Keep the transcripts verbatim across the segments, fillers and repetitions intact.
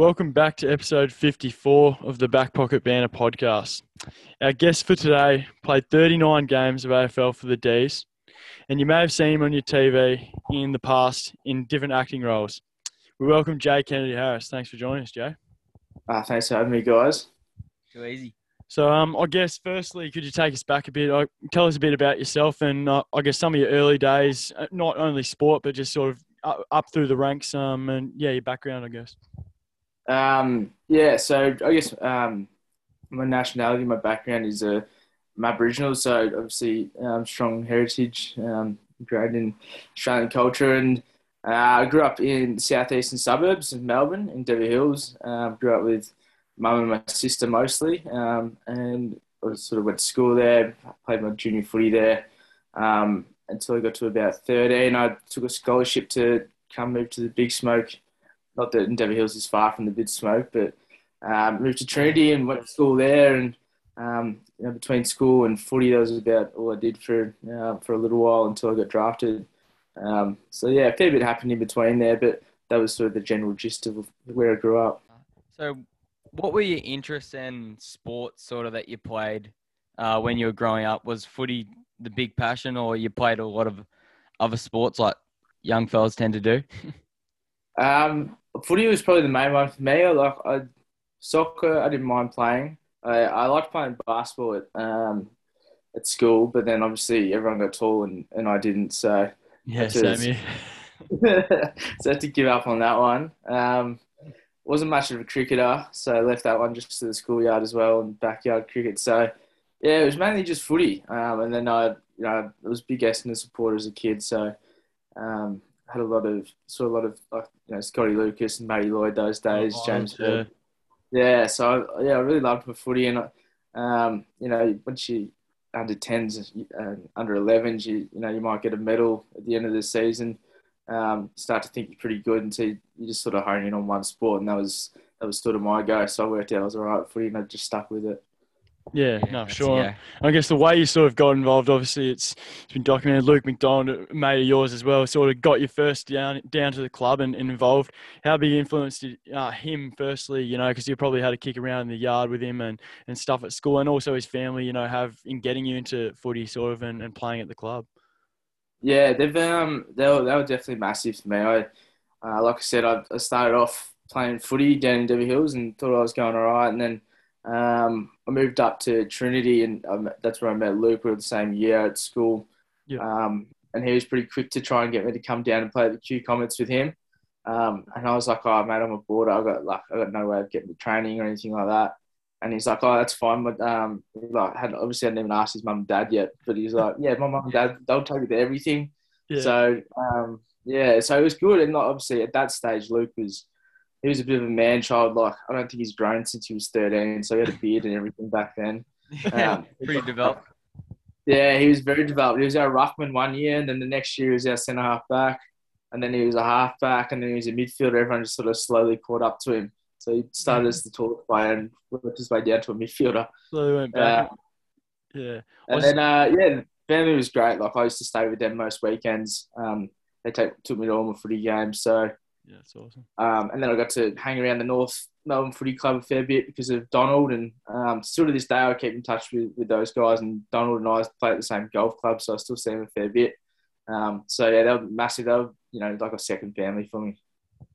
Welcome back to episode fifty-four of the Back Pocket Banner podcast. Our guest for today played thirty-nine games of A F L for the D's, and you may have seen him on your T V in the past in different acting roles. We welcome Jay Kennedy Harris. Thanks for joining us, Jay. Uh, thanks for having me, guys. Too easy. So um, I guess firstly, could you take us back a bit? Tell us a bit about yourself and uh, I guess some of your early days, not only sport, but just sort of up through the ranks um, and, yeah, your background, I guess. Um, yeah, so I guess um, my nationality, my background is uh, I'm Aboriginal, so obviously um, strong heritage, um, grown in Australian culture, and uh, I grew up in southeastern suburbs of Melbourne, in Devi Hills. Um, grew up with mum and my sister mostly, um, and I sort of went to school there, played my junior footy there um, until I got to about thirteen. I took a scholarship to come move to the Big Smoke. Not that Endeavour Hills is far from the Big Smoke, but um, moved to Trinity and went to school there. And um, you know, between school and footy, that was about all I did for uh, for a little while until I got drafted. Um, so yeah, a fair bit happened in between there, but that was sort of the general gist of where I grew up. So, what were your interests in sports, sort of that you played uh, when you were growing up? Was footy the big passion, or you played a lot of other sports like young fellas tend to do? um. Footy was probably the main one for me. I like I, soccer, I didn't mind playing. I, I liked playing basketball at um, at school, but then obviously everyone got tall and, and I didn't. So yeah, same here. So I had to give up on that one. Um, wasn't much of a cricketer, so I left that one just to the schoolyard as well and backyard cricket. So yeah, it was mainly just footy. Um, and then I, you know, I was big Essendon supporter as a kid, so. Um, Had a lot of saw a lot of like, you know, Scotty Lucas and Matty Lloyd those days, oh, James. Yeah. yeah, so I, yeah, I really loved my footy, and um, you know, once you under tens and uh, under elevens, you you know, you might get a medal at the end of the season. Um, start to think you're pretty good until you, you just sort of hone in on one sport, and that was that was sort of my go. So I worked out I was all right at footy, and I just stuck with it. Yeah, no, sure. Yeah. I guess the way you sort of got involved, obviously, it's it's been documented. Luke McDonald, a mate of yours as well, sort of got you first down down to the club and, and involved. How big influence did uh, him, firstly, you know, because you probably had a kick around in the yard with him and, and stuff at school, and also his family, you know, have in getting you into footy sort of and, and playing at the club? Yeah, they've um they were, they were definitely massive for me. I, uh, like I said, I, I started off playing footy down in Devi Hills and thought I was going all right, and then Um, I moved up to Trinity, and I met, that's where I met Luke. We were the same year at school, yeah. um, and he was pretty quick to try and get me to come down and play the Q Comets with him. Um, and I was like, "Oh, mate, I'm a boarder. I got like I got no way of getting the training or anything like that." And he's like, "Oh, that's fine." But um, like, had obviously I hadn't even asked his mum and dad yet, but he's like, "Yeah, my mum and dad, they'll take you to everything." Yeah. So um, yeah, so it was good, and like, obviously at that stage, Luke was. He was a bit of a man child. Like, I don't think he's grown since he was thirteen. So he had a beard and everything back then. Yeah, um, pretty developed. Yeah, he was very developed. He was our ruckman one year, and then the next year he was our centre half back, and then he was a half back, and then he was a midfielder. Everyone just sort of slowly caught up to him. So he started as the tallest player and worked his way down to a midfielder. Slowly went back. Uh, yeah. And was... then, uh, yeah, family was great. Like, I used to stay with them most weekends. Um, they take, took me to all my footy games. So. Yeah, that's awesome. Um, and then I got to hang around the North Melbourne Footy Club a fair bit because of Donald, and um, still to this day I keep in touch with, with those guys, and Donald and I play at the same golf club, so I still see them a fair bit. Um, so, yeah, they were massive. They were, you know, like a second family for me.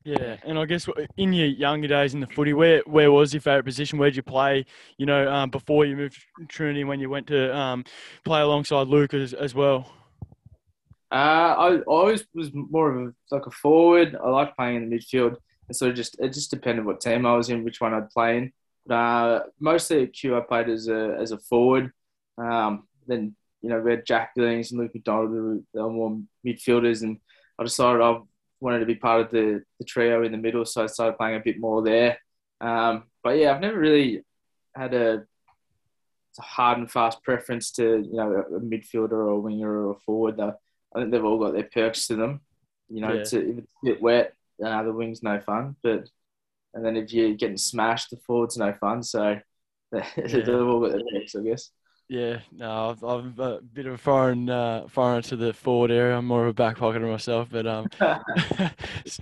Yeah, and I guess in your younger days in the footy, where where was your favourite position? Where did you play, you know, um, before you moved to Trinity when you went to um, play alongside Luke as, as well? Uh, I, I always was more of a, like a forward. I liked playing in the midfield, and sort of just it just depended what team I was in, which one I'd play in. But uh, mostly at Q, I played as a as a forward. Um, then you know we had Jack Billings and Luke McDonald, they were more midfielders, and I decided I wanted to be part of the, the trio in the middle, so I started playing a bit more there. Um, but yeah, I've never really had a hard and fast preference to you know a midfielder or a winger or a forward. Though. I think they've all got their perks to them. You know, yeah. it's a, if it's a bit wet, uh, the wing's no fun. But and then if you're getting smashed, the forward's no fun. So yeah. They've all got their perks, I guess. Yeah, no, I'm a bit of a foreign, uh, foreign to the forward area. I'm more of a back pocketer myself, but um,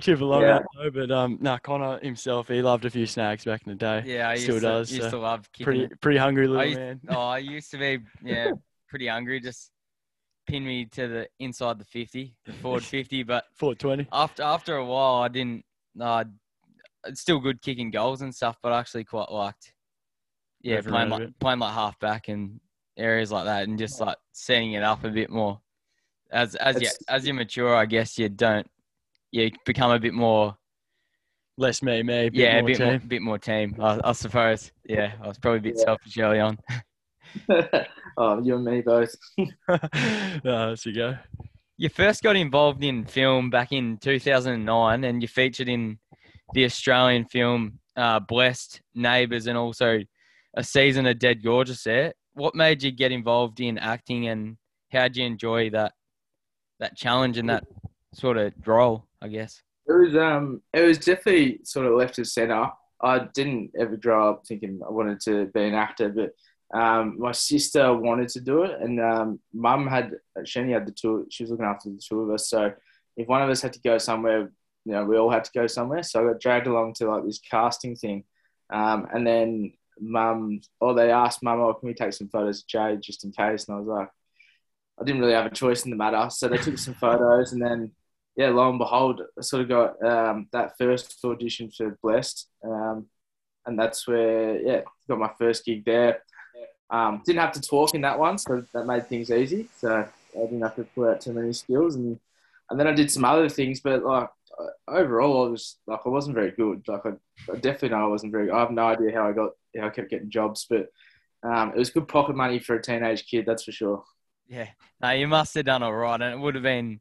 chip along yeah. that though. But um, no, nah, Connor himself, he loved a few snags back in the day. Yeah, I still used does. To, used so to love kicking. Pretty, pretty hungry little I used, man. Oh, I used to be, yeah, pretty hungry. Just pin me to the inside the fifty, the forward fifty, but forward twenty. After after a while, I didn't. Uh, it's still good kicking goals and stuff, but I actually quite liked. Yeah, playing like, playing like half back and areas like that, and just like setting it up a bit more. As as it's, you as you mature, I guess you don't you become a bit more less me me. Bit yeah, more a bit team. more bit more team. I, I suppose. Yeah, I was probably a bit yeah. selfish early on. Oh, you and me both. No, that's you go. You first got involved in film back in two thousand nine, and you featured in the Australian film uh, Blessed Neighbours, and also a season of Dead Gorgeous there. What made you get involved in acting, and how did you enjoy that that challenge and that sort of role, I guess? It was um it was definitely sort of left of centre. I didn't ever grow up thinking I wanted to be an actor, but um my sister wanted to do it, and um mum had Shani had the two she was looking after the two of us. So if one of us had to go somewhere, you know, we all had to go somewhere. So I got dragged along to like this casting thing. Um and then Mum, or they asked Mum, oh, can we take some photos of Jay just in case? And I was like, I didn't really have a choice in the matter. So they took some photos, and then, yeah, lo and behold, I sort of got um, that first audition for Blessed. Um, and that's where, yeah, got my first gig there. Um, didn't have to talk in that one, so that made things easy. So I didn't have to pull out too many skills. And, and then I did some other things, but like, overall, I was like, I wasn't very good. Like, I, I definitely know I wasn't very. I have no idea how I got, how I kept getting jobs, but um, it was good pocket money for a teenage kid, that's for sure. Yeah, no, you must have done all right, and it would have been,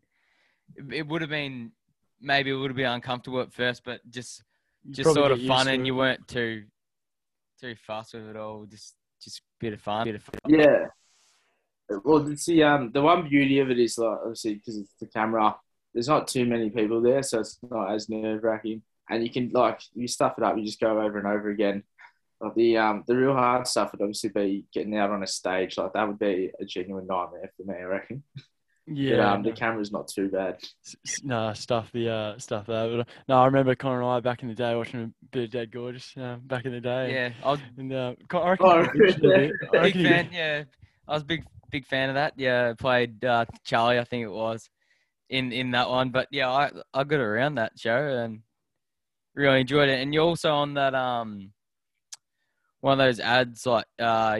it would have been, maybe it would have been uncomfortable at first, but just, just sort of fun, and you weren't too, too fussed with it all. Just, just a bit of fun. Bit of fun. Yeah. Well, it's the um, the one beauty of it is like obviously because it's the camera. There's not too many people there, so it's not as nerve-wracking. And you can, like, you stuff it up, you just go over and over again. But the um, the real hard stuff would obviously be getting out on a stage. Like, that would be a genuine nightmare for me, I reckon. Yeah. But, um, the camera's not too bad. No, stuff the uh, stuff that. But, uh, no, I remember Connor and I back in the day watching a bit of Dead Gorgeous uh, back in the day. Yeah. I was, and, uh, I reckon oh, yeah. I reckon big fan, yeah. I was a big, big fan of that. Yeah, played uh, Charlie, I think it was. In, in that one, but yeah, I, I got around that show and really enjoyed it. And you're also on that um one of those ads like uh, uh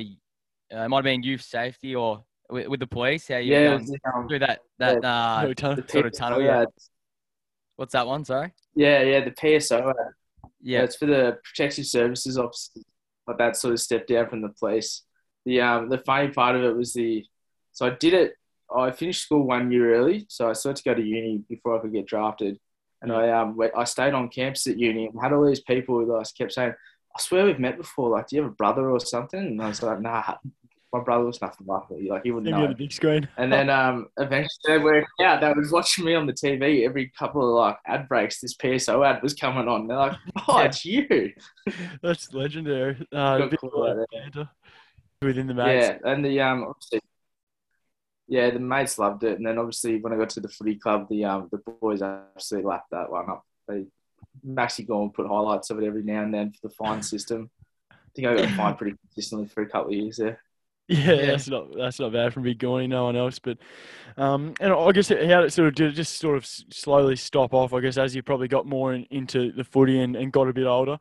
it might have been youth safety or with, with the police. How you yeah, um, through that that yeah, uh no tunnel, sort of tunnel? Yeah. What's that one? Sorry. Yeah, yeah, the P S O ad. Yeah, yeah, it's for the protective services officers, but that sort of stepped down from the police. The um the funny part of it was the so I did it. I finished school one year early, so I started to go to uni before I could get drafted. And I um I stayed on campus at uni and had all these people who like, kept saying, I swear we've met before. Like, do you have a brother or something? And I was like, nah, my brother was nothing like me. Like, he wouldn't know. The big screen. And then um eventually they worked out. They was watching me on the T V every couple of like ad breaks. This P S O ad was coming on. They're like, oh, yeah. It's you. That's legendary. Uh, cool like within the match. Yeah, and the um obviously. Yeah, the mates loved it. And then obviously when I got to the footy club, the um the boys absolutely lapped that one up. They actually go and put highlights of it every now and then for the fine system. I think I got fined pretty consistently for a couple of years there. Yeah, yeah. that's not that's not bad from Big Gorny, no one else. But um, and I guess how it sort of did just sort of slowly stop off, I guess, as you probably got more in, into the footy and, and got a bit older.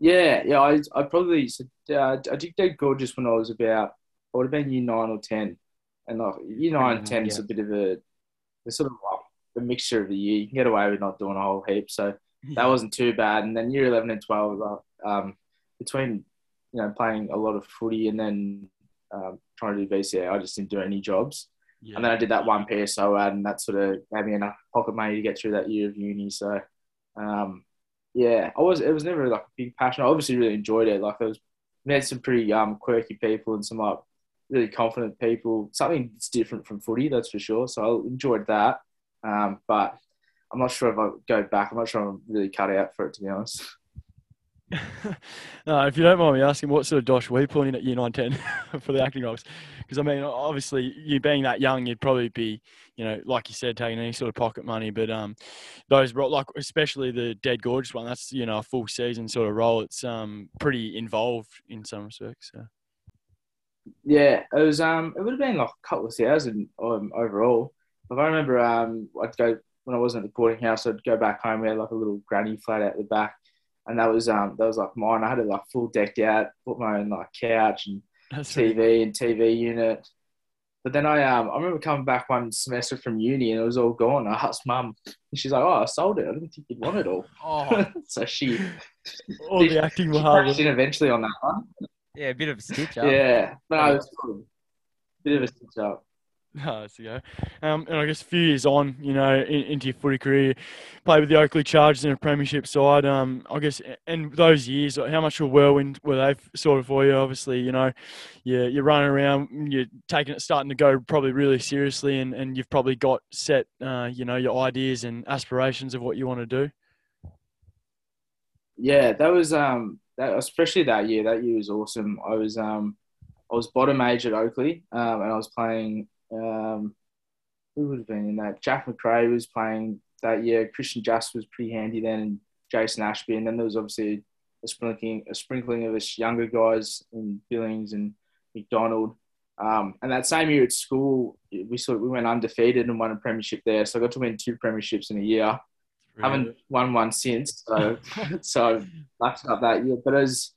Yeah, yeah, I I probably uh, I did Dead Gorgeous when I was about. It would have been year nine or ten, and like year nine and ten yeah. is a bit of a, it's sort of like a mixture of the year. You can get away with not doing a whole heap, so that wasn't too bad. And then year eleven and twelve, um, between you know playing a lot of footy and then um, trying to do V C A, I just didn't do any jobs. Yeah. And then I did that one P S O ad, and that sort of gave me enough pocket money to get through that year of uni. So, um, yeah, I was it was never like a big passion. I obviously really enjoyed it. Like I was met some pretty um quirky people and some like. Really confident people, something that's different from footy, that's for sure. So I enjoyed that. Um, but I'm not sure if I go back. I'm not sure I'm really cut out for it, to be honest. No, if you don't mind me asking, what sort of dosh were you pulling in at year nine ten for the acting roles? Because, I mean, obviously, you being that young, you'd probably be, you know, like you said, taking any sort of pocket money. But um, those, like, especially the Dead Gorgeous one, that's, you know, a full season sort of role. It's um pretty involved in some respects. So. Yeah, it was. Um, it would have been like a couple of thousand um, overall. Like I remember, um, I'd go when I wasn't at the boarding house. I'd go back home. We had like a little granny flat out the back, and that was um, that was like mine. I had it like full decked out, put my own like couch and That's T V right. and T V unit. But then I um, I remember coming back one semester from uni and it was all gone. I asked Mum, and she's like, "Oh, I sold it. I didn't think you'd want it all." Oh, so she all the she, acting was crashed in eventually on that one. Yeah, a bit of a stitch up. Yeah, no, it was cool. A bit of a stitch up. No, that's a go. Um, and I guess a few years on, you know, in, into your footy career, played with the Oakleigh Chargers in a premiership side. Um, I guess, and those years, how much of a whirlwind were they sort of for you? Obviously, you know, you're, you're running around, you're taking it, starting to go probably really seriously, and, and you've probably got set, uh, you know, your ideas and aspirations of what you want to do. Yeah, that was um. That, especially that year, that year was awesome. I was um, I was bottom age at Oakleigh, um, and I was playing. Um, who would have been in that? Jack McRae was playing that year. Christian Just was pretty handy then, and Jason Ashby, and then there was obviously a sprinkling, a sprinkling of us younger guys in Billings and McDonald. Um, and that same year at school, we sort of, we went undefeated and won a premiership there. So I got to win two premierships in a year. Brilliant. Haven't won one since, so so lucked up that year. But it was,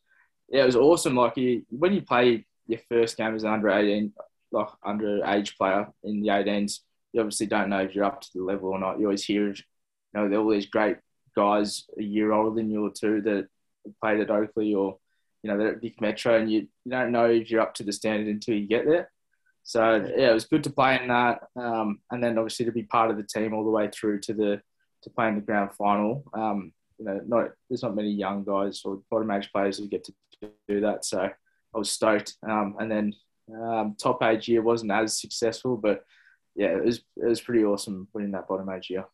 yeah, it was awesome. Like you, when you play your first game as an under eighteen, like underage player in the eighteens, you obviously don't know if you're up to the level or not. You always hear, you know, there are all these great guys a year older than you or two that played at Oakleigh or, you know, they're at Vic Metro, and you, you don't know if you're up to the standard until you get there. So yeah, it was good to play in that, um, and then obviously to be part of the team all the way through to the. To play in the grand final, um, you know, not there's not many young guys or bottom age players who get to do that. So I was stoked. Um, and then um, top age year wasn't as successful, but yeah, it was it was pretty awesome winning that bottom age year.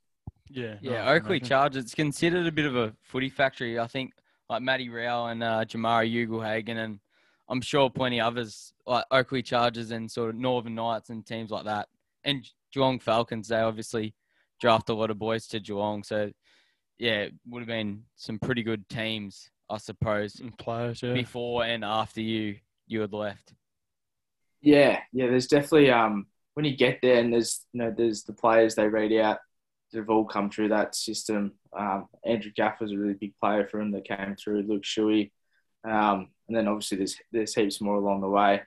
Yeah, yeah. Nice. Oakleigh Chargers, it's considered a bit of a footy factory. I think like Matty Rao and uh, Jamarra Ugle-Hagan, and I'm sure plenty others like Oakleigh Chargers and sort of Northern Knights and teams like that, and Geelong Falcons. They obviously draft a lot of boys to Geelong. So, yeah, it would have been some pretty good teams, I suppose, and players, yeah. Before and after you you had left. Yeah, yeah, there's definitely, um, when you get there and there's, you know, there's the players they read out, they've all come through that system. Um, Andrew Gaff was a really big player for him that came through, Luke Shuey. Um, and then obviously there's, there's heaps more along the way.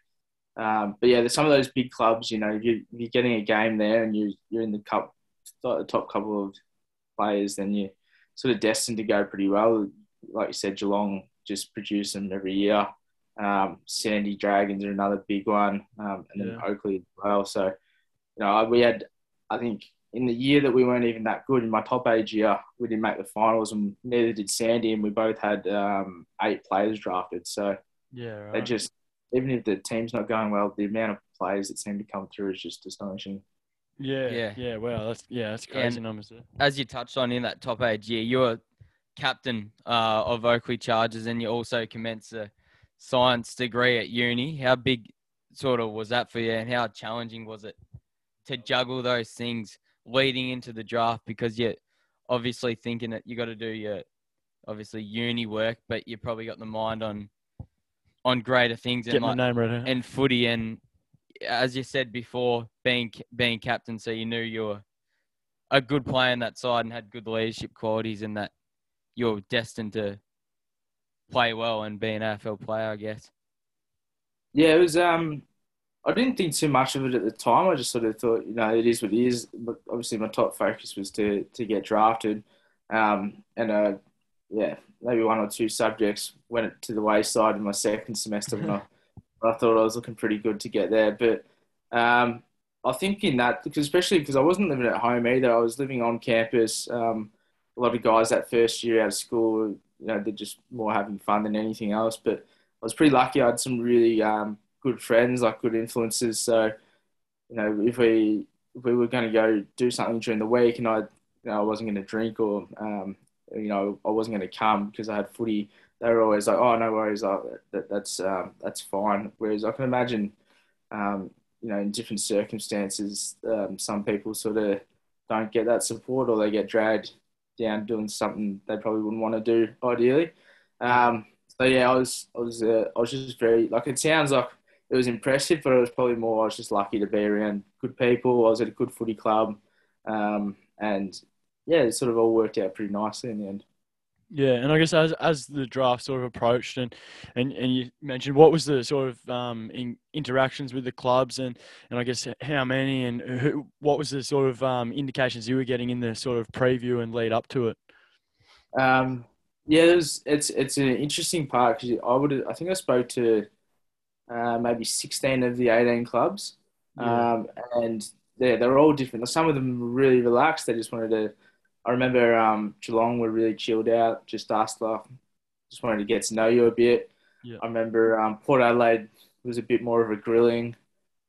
Um, but yeah, there's some of those big clubs, you know, you, you're getting a game there and you, you're in the cup, the top couple of players, then you're sort of destined to go pretty well. Like you said, Geelong just produce them every year. Um, Sandy Dragons are another big one, um, and then yeah. Oakleigh as well. So, you know, we had, I think, in the year that we weren't even that good, in my top age year, we didn't make the finals, and neither did Sandy, and we both had um, eight players drafted. So, yeah, right. They just, even if the team's not going well, the amount of players that seem to come through is just astonishing. Yeah, yeah, yeah. Wow, that's yeah, that's crazy and numbers there. As you touched on in that top age year, you were captain uh, of Oakleigh Chargers, and you also commenced a science degree at uni. How big sort of was that for you, and how challenging was it to juggle those things leading into the draft? Because you're obviously thinking that you got to do your obviously uni work, but you probably got the mind on on greater things and like, name right out. And footy and. As you said before, being being captain, so you knew you were a good player in that side and had good leadership qualities, and that you were destined to play well and be an A F L player, I guess. Yeah, it was. Um, I didn't think too much of it at the time. I just sort of thought, you know, it is what it is. But obviously, my top focus was to to get drafted, um, and uh, yeah, maybe one or two subjects went to the wayside in my second semester when I. I thought I was looking pretty good to get there. But um, I think in that, because especially because I wasn't living at home either. I was living on campus. Um, a lot of guys that first year out of school, you know, they're just more having fun than anything else. But I was pretty lucky. I had some really um, good friends, like good influences. So, you know, if we if we were going to go do something during the week and I, you know, I wasn't going to drink or um, you know, I wasn't going to come because I had footy, they were always like, oh, no worries, oh, that, that's um, that's fine. Whereas I can imagine, um, you know, in different circumstances, um, some people sort of don't get that support, or they get dragged down doing something they probably wouldn't want to do ideally. Um, so yeah, I was, I was, uh, I was just very, like, it sounds like it was impressive, but it was probably more, I was just lucky to be around good people. I was at a good footy club, um, and yeah, it sort of all worked out pretty nicely in the end. Yeah, and I guess as as the draft sort of approached, and and, and you mentioned, what was the sort of um, in, interactions with the clubs, and, and I guess how many, and who, what was the sort of um, indications you were getting in the sort of preview and lead up to it? Um, yeah, it was, it's it's an interesting part, because I would I think I spoke to uh, maybe sixteen of the eighteen clubs, yeah. um, and yeah, they were all different. Some of them were really relaxed; they just wanted to. I remember um, Geelong were really chilled out, just asked, like, just wanted to get to know you a bit. Yeah. I remember um, Port Adelaide was a bit more of a grilling.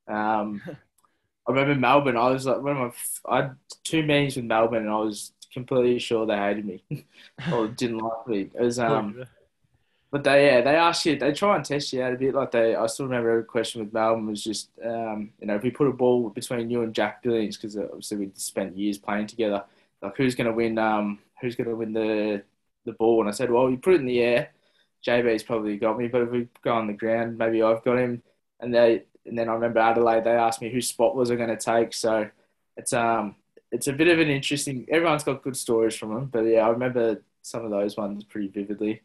Um, I remember Melbourne, I was like, when I, I had two meetings with Melbourne, and I was completely sure they hated me or didn't like me. It was, um, but they, yeah, they ask you, they try and test you out a bit. Like they, I still remember every question with Melbourne was just, um, you know, if we put a ball between you and Jack Billings, because obviously we spent years playing together. Like, who's going to win? Um, who's going to win the the ball? And I said, well, you put it in the air, J B's probably got me, but if we go on the ground, maybe I've got him. And they, and then I remember Adelaide, they asked me whose spot was I going to take. So it's um it's a bit of an interesting. Everyone's got good stories from them, but yeah, I remember some of those ones pretty vividly.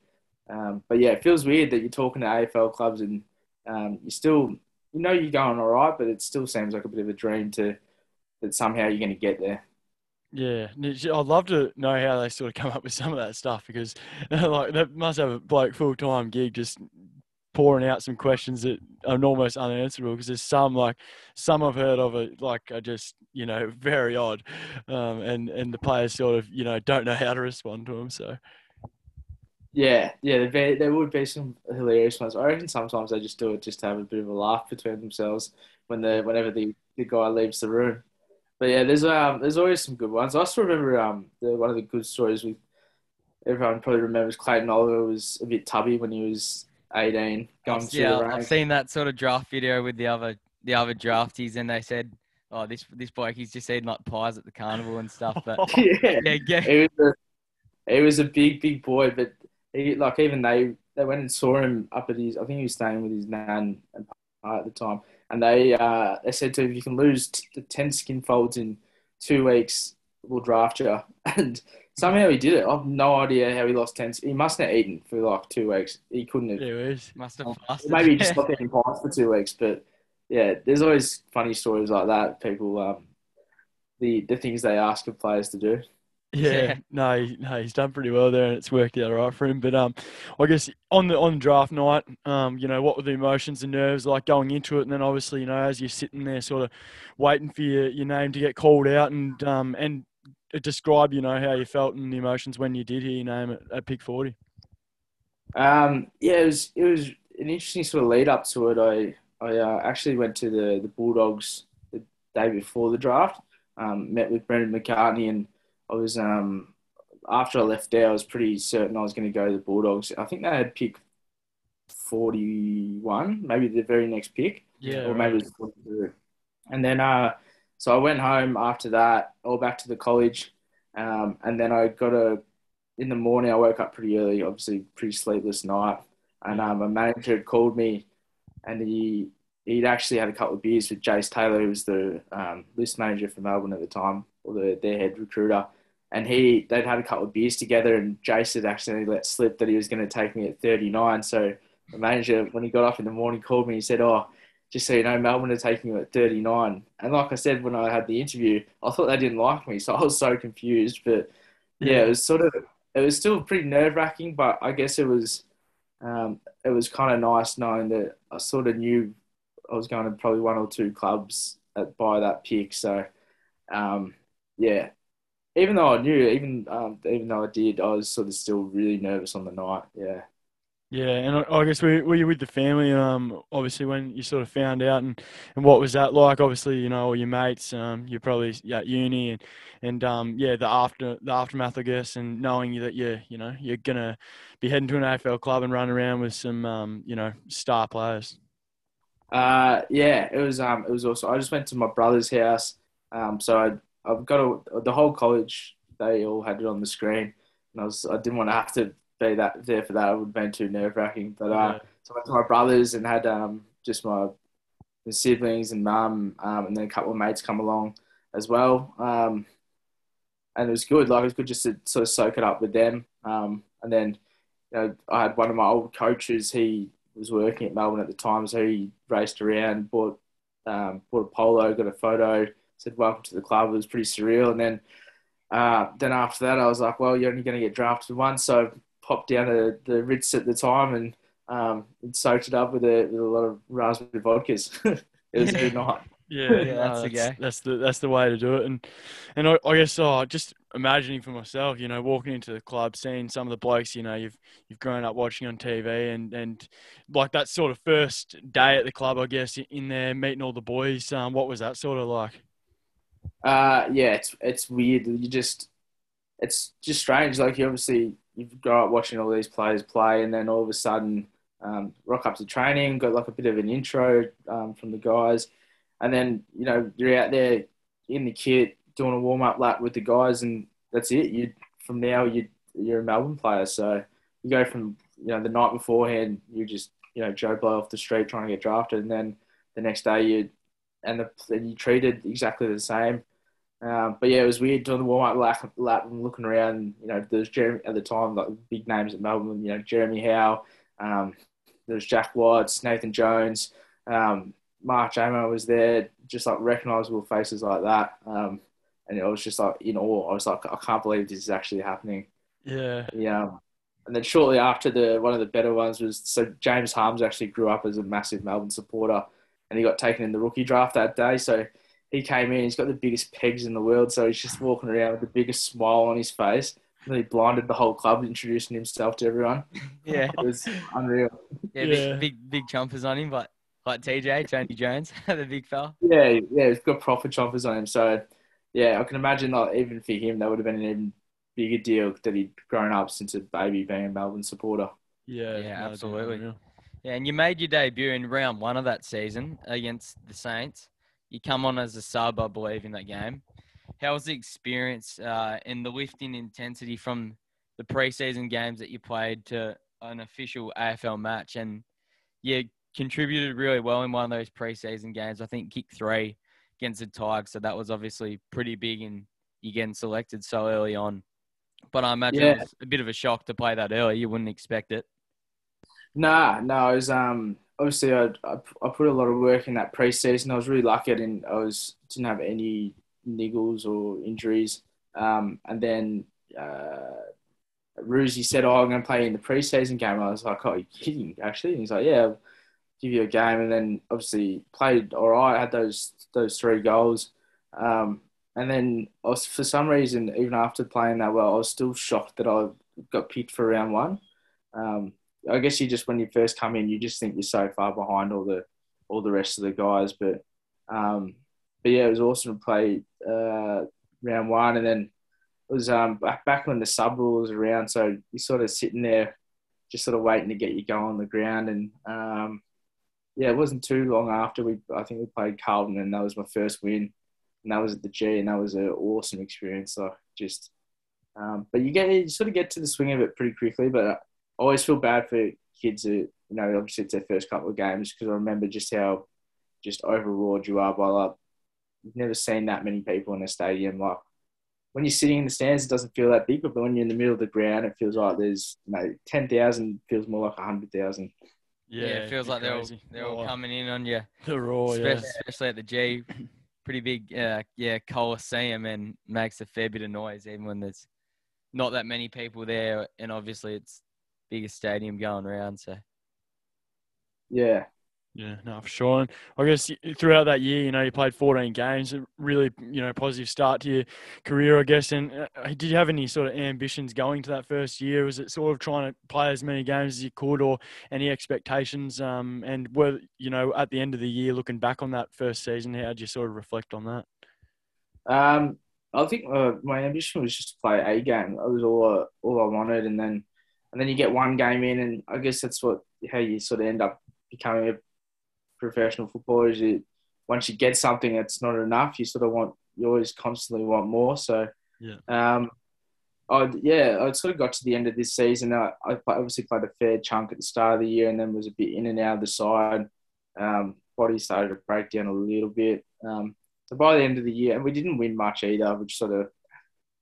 Um, but yeah, it feels weird that you're talking to A F L clubs, and um, you still, you know, you're going all right, but it still seems like a bit of a dream to that somehow you're going to get there. Yeah, I'd love to know how they sort of come up with some of that stuff, because like they must have a bloke full-time gig just pouring out some questions that are almost unanswerable, because there's some like some I've heard of it like are just, you know, very odd, um, and and the players sort of, you know, don't know how to respond to them. So yeah, yeah, there there would be some hilarious ones. I reckon sometimes they just do it just to have a bit of a laugh between themselves when the whenever the, the guy leaves the room. But yeah, there's um, there's always some good ones. I still remember um, the, one of the good stories with everyone probably remembers Clayton Oliver was a bit tubby when he was eighteen. Going yeah, the I've seen that sort of draft video with the other the other draftees, and they said, "Oh, this this bloke, he's just eating like pies at the carnival and stuff." But yeah, yeah, yeah. He was a, he was a big big boy, but he, like even they they went and saw him up at his. I think he was staying with his nan and pa at the time. And they uh, they said to him, if you can lose t- the ten skin folds in two weeks, we'll draft you. And somehow he did it. I have no idea how he lost ten. He mustn't have eaten for like two weeks. He couldn't have. Yeah, he must have fasted. Maybe he just stopped eating pies for two weeks. But yeah, there's always funny stories like that. People, um, the the things they ask of players to do. Yeah, no, no, he's done pretty well there, and it's worked out all right for him. But um, I guess on the on draft night, um, you know, what were the emotions and nerves like going into it? And then obviously, you know, as you're sitting there, sort of waiting for your, your name to get called out, and um, and describe, you know, how you felt and the emotions when you did hear your name at, at pick forty. Um, yeah, it was it was an interesting sort of lead up to it. I I uh, actually went to the the Bulldogs the day before the draft. Um, met with Brendan McCartney, and I was, um, after I left there, I was pretty certain I was going to go to the Bulldogs. I think they had pick forty-one, maybe the very next pick. Yeah. Or maybe right. It was forty-two. And then, uh, so I went home after that, all back to the college. Um, and then I got a, in the morning, I woke up pretty early, obviously pretty sleepless night. And um, a manager had called me, and he, he'd actually had a couple of beers with Jace Taylor, who was the um, list manager for Melbourne at the time, or the, their head recruiter. And he, they'd had a couple of beers together, and Jace had accidentally let slip that he was going to take me at thirty-nine. So the manager, when he got up in the morning, called me and he said, oh, just so you know, Melbourne are taking you at thirty-nine. And like I said, when I had the interview, I thought they didn't like me. So I was so confused. But yeah, yeah. It was sort of, it was still pretty nerve wracking, but I guess it was, um, it was kind of nice knowing that I sort of knew I was going to probably one or two clubs at, by that pick. So um, yeah. Even though I knew, even um, even though I did, I was sort of still really nervous on the night. Yeah. Yeah, and I, I guess we were you with the family, um, obviously when you sort of found out, and, and what was that like? Obviously, you know, all your mates, um, you're probably at uni, and and um, yeah, the after the aftermath, I guess, and knowing that you you know you're gonna be heading to an A F L club and running around with some um, you know, star players. Uh, yeah, it was um, it was awesome. I just went to my brother's house, um, so I, I've got a, the whole college. They all had it on the screen, and I was I didn't want to have to be that there for that. It would have been too nerve wracking. But uh, yeah. So I went to my brothers and had um just my, my siblings and mum, um, and then a couple of mates come along as well. Um, and it was good. Like, it was good just to sort of soak it up with them. Um, and then, you know, I had one of my old coaches. He was working at Melbourne at the time, so he raced around, bought um, bought a polo, got a photo, said welcome to the club. It was pretty surreal. And then uh, then after that, I was like, well, you're only going to get drafted once, so popped down to the Ritz at the time and um, and soaked it up with a, with a lot of raspberry vodkas. It was a good night. Yeah, yeah, that's, uh, that's, that's the that's the way to do it. And and I, I guess oh, just imagining for myself, you know, walking into the club, seeing some of the blokes, you know, you've you've grown up watching on T V, and, and like that sort of first day at the club, I guess, in there meeting all the boys. Um, what was that sort of like? Uh, yeah, it's it's weird. You just it's just strange. Like, you obviously you grow up watching all these players play, and then all of a sudden, um, rock up to training, got like a bit of an intro um, from the guys. And then, you know, you're out there in the kit doing a warm-up lap with the guys, and that's it. You From now, you, you're a Melbourne player. So you go from, you know, the night beforehand, you're just, you know, Joe Blow off the street trying to get drafted. And then the next day, you and the and you treated exactly the same. Um, but, yeah, it was weird doing the warm-up lap, lap and looking around. And, you know, there's Jeremy at the time, like big names at Melbourne, you know, Jeremy Howe. Um, there's Jack Watts, Nathan Jones, um Mark Jamo was there, just like recognisable faces like that. Um, and I was just like in awe. I was like, I can't believe this is actually happening. Yeah. Yeah. And then shortly after, the one of the better ones was, so James Harms actually grew up as a massive Melbourne supporter, and he got taken in the rookie draft that day. So he came in, he's got the biggest pegs in the world. So he's just walking around with the biggest smile on his face. He blinded the whole club, introducing himself to everyone. Yeah. It was unreal. Yeah, yeah. Big, big, big chompers on him, but like T J, Tony Jones, the big fella. Yeah, yeah, he's got proper chompers on him. So, yeah, I can imagine, like, even for him, that would have been an even bigger deal that he'd grown up since a baby being a Melbourne supporter. Yeah, yeah, no, absolutely. Yeah. Yeah, and you made your debut in round one of that season against the Saints. You come on as a sub, I believe, in that game. How was the experience uh, and the lift in intensity from the preseason games that you played to an official A F L match? And, yeah, contributed really well in one of those preseason games. I think kick three against the Tigers, so that was obviously pretty big in you getting selected so early on. But I imagine yeah. It was a bit of a shock to play that early. You wouldn't expect it. Nah, no, it was um, obviously I, I I put a lot of work in that preseason. I was really lucky. I didn't I was didn't have any niggles or injuries. Um, and then uh, Roosie said, "Oh, I'm going to play in the preseason game." And I was like, "Oh, are you kidding?" Actually, and he's like, "Yeah." Give you a game, and then obviously played all right. Had those those three goals, um, and then I was, for some reason, even after playing that well, I was still shocked that I got picked for round one. Um, I guess you just when you first come in, you just think you're so far behind all the all the rest of the guys. But um, but yeah, it was awesome to play uh, round one, and then it was um, back when the sub rule was around, so you're sort of sitting there, just sort of waiting to get your go on the ground, and um, yeah, it wasn't too long after we, I think we played Carlton, and that was my first win, and that was at the G, and that was an awesome experience. So just, um, but you get, you sort of get to the swing of it pretty quickly. But I always feel bad for kids who, you know, obviously it's their first couple of games, because I remember just how just overawed you are by, like, you've never seen that many people in a stadium. Like, when you're sitting in the stands, it doesn't feel that big, but when you're in the middle of the ground, it feels like there's, you know, ten thousand feels more like one hundred thousand. Yeah, yeah, it feels like they're all, they're all coming in on you. They're raw, especially, yeah. Especially at the G. Pretty big, uh, yeah, Coliseum, and makes a fair bit of noise even when there's not that many people there. And obviously it's the biggest stadium going around, so. Yeah. Yeah, no, for sure. And I guess throughout that year, you know, you played fourteen games, a really, you know, positive start to your career, I guess. And uh, did you have any sort of ambitions going to that first year? Was it sort of trying to play as many games as you could, or any expectations? Um, and were, you know, at the end of the year, looking back on that first season, how did you sort of reflect on that? Um, I think uh, my ambition was just to play a game. That was all, uh, all I wanted. And then, and then you get one game in, and I guess that's what, how you sort of end up becoming a professional footballers, you, once you get something that's not enough, you sort of want, you always constantly want more. So, yeah, um, I yeah, I sort of got to the end of this season. I, I obviously played a fair chunk at the start of the year, and then was a bit in and out of the side. Um, body started to break down a little bit. Um, so by the end of the year, and we didn't win much either, which sort of,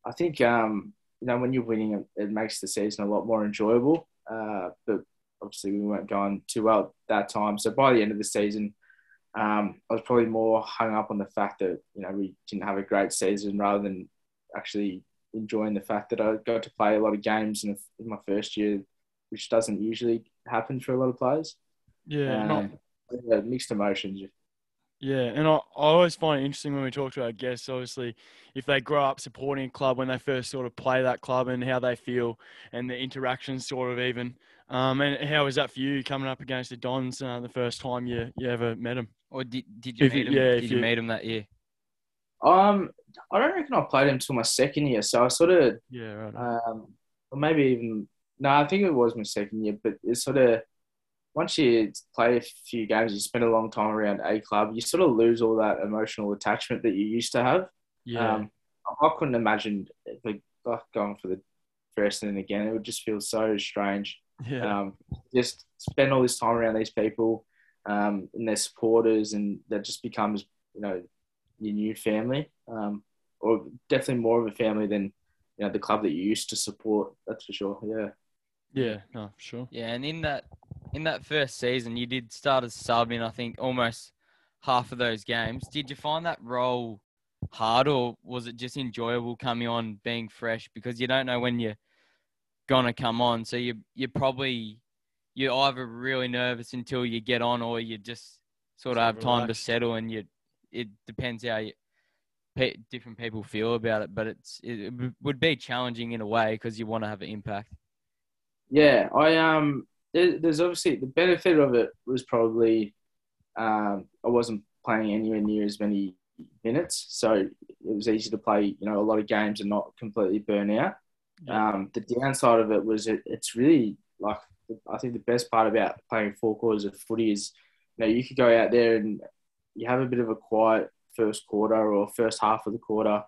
I think, um, you know, when you're winning, it, it makes the season a lot more enjoyable. Uh, but obviously, we weren't going too well at that time. So by the end of the season, um, I was probably more hung up on the fact that, you know, we didn't have a great season, rather than actually enjoying the fact that I got to play a lot of games in, the, in my first year, which doesn't usually happen for a lot of players. Yeah, um, not- yeah mixed emotions. Yeah, and I, I always find it interesting when we talk to our guests, obviously, if they grow up supporting a club, when they first sort of play that club and how they feel and the interactions sort of even. Um, and how was that for you coming up against the Dons uh, the first time you, you ever met them? Or did, did you if meet them? Yeah, did you, you meet them that year? Um, I don't reckon I played them until my second year. So I sort of... Yeah, right. Um, or maybe even... No, I think it was my second year, but it's sort of... Once you play a few games, you spend a long time around a club, you sort of lose all that emotional attachment that you used to have. Yeah. Um, I couldn't imagine like going for the first and again. It would just feel so strange. Yeah. Um, just spend all this time around these people um, and their supporters, and that just becomes, you know, your new family, um, or definitely more of a family than, you know, the club that you used to support. That's for sure. Yeah. Yeah, no, for sure. Yeah, and in that in that first season, you did start as sub in, I think, almost half of those games. Did you find that role hard, or was it just enjoyable coming on, being fresh? Because you don't know when you're going to come on. So you, you're probably, you're either really nervous until you get on, or you just sort of have time to settle, and you, it depends how you, different people feel about it. But it's it would be challenging in a way because you want to have an impact. Yeah, I um. There's obviously the benefit of it was probably um, I wasn't playing anywhere near as many minutes, so it was easy to play, you know, a lot of games and not completely burn out. Yeah. Um, the downside of it was it, it's really like I think the best part about playing four quarters of footy is, you know, you could go out there and you have a bit of a quiet first quarter or first half of the quarter,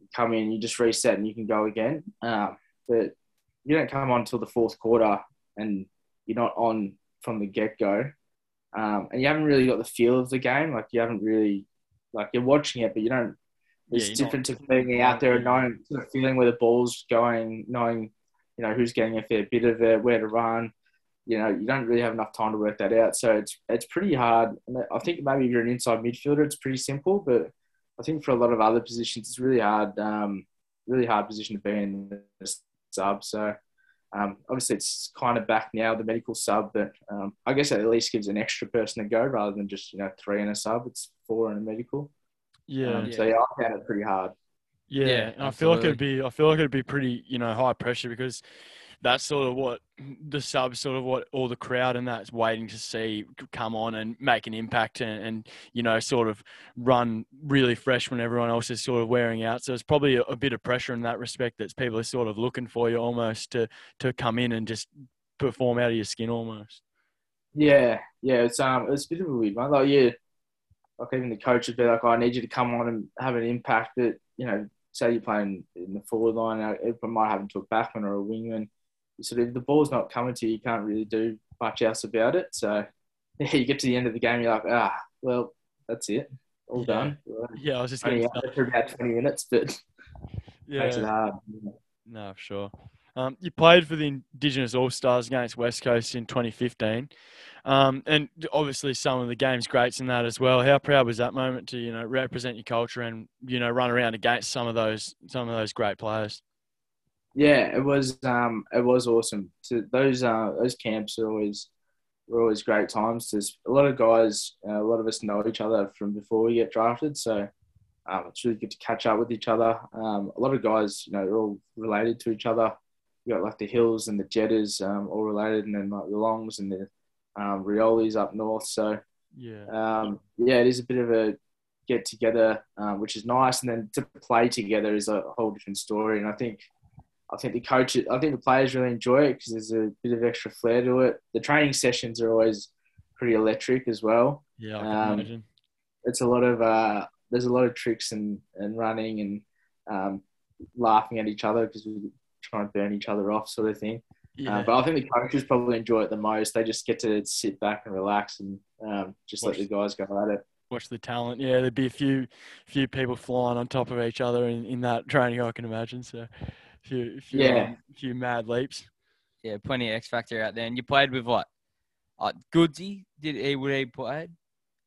you come in, you just reset and you can go again. Um, but you don't come on until the fourth quarter and you're not on from the get-go. Um, and you haven't really got the feel of the game. Like, you haven't really... Like, you're watching it, but you don't... It's yeah, different not, to being out there and knowing, sort of feeling where the ball's going, knowing, you know, who's getting a fair bit of it, where to run. You know, you don't really have enough time to work that out. So, it's it's pretty hard. I think maybe if you're an inside midfielder, it's pretty simple. But I think for a lot of other positions, it's really hard, um, really hard position to be in the sub. So... Um, obviously, it's kind of back now, the medical sub, but um, I guess it at least gives an extra person to go rather than just, you know, three and a sub. It's four and a medical. Yeah. Um, yeah. So yeah, I found it pretty hard. Yeah, yeah, and I feel like it'd be, I feel like it'd be pretty, you know, high pressure, because that's sort of what the sub, sort of what all the crowd and that's waiting to see come on and make an impact and, and, you know, sort of run really fresh when everyone else is sort of wearing out. So it's probably a, a bit of pressure in that respect, that people are sort of looking for you almost to, to come in and just perform out of your skin almost. Yeah. Yeah. It's, um, it's a bit of a weird one. Like, yeah, like even the coach would be like, oh, I need you to come on and have an impact. But, you know, say you're playing in the forward line, it might happen to a backman or a wingman. Sort of the ball's not coming to you, you can't really do much else about it. So yeah, you get to the end of the game, you're like, ah, well, that's it, all yeah. done. Yeah, I was just going for about twenty minutes, but yeah, makes it hard. Yeah. No, for sure. Um, you played for the Indigenous All Stars against West Coast in twenty fifteen, um, and obviously some of the game's greats in that as well. How proud was that moment to, you know, represent your culture and, you know, run around against some of those some of those great players? Yeah, it was um, it was awesome. So those uh, those camps are always were always great times. There's a lot of guys, uh, a lot of us know each other from before we get drafted, so um, it's really good to catch up with each other. Um, a lot of guys, you know, they're all related to each other. You got like the Hills and the Jetters, um, all related, and then like the Longs and the um, Riolis up north. So yeah, um, yeah, it is a bit of a get together, um, which is nice, and then to play together is a whole different story. And I think, I think the coaches, I think the players really enjoy it because there's a bit of extra flair to it. The training sessions are always pretty electric as well. Yeah, I can um, imagine. It's a lot of uh, there's a lot of tricks and and running and um, laughing at each other because we try and burn each other off, sort of thing. Yeah. Uh, but I think the coaches probably enjoy it the most. They just get to sit back and relax and um, just watch, let the guys go at it. Watch the talent. Yeah, there'd be a few few people flying on top of each other in, in that training, I can imagine. So a few, few, yeah. um, few mad leaps. Yeah, plenty of X Factor out there. And you played with what? Uh, Goodsy? Did he, would he play?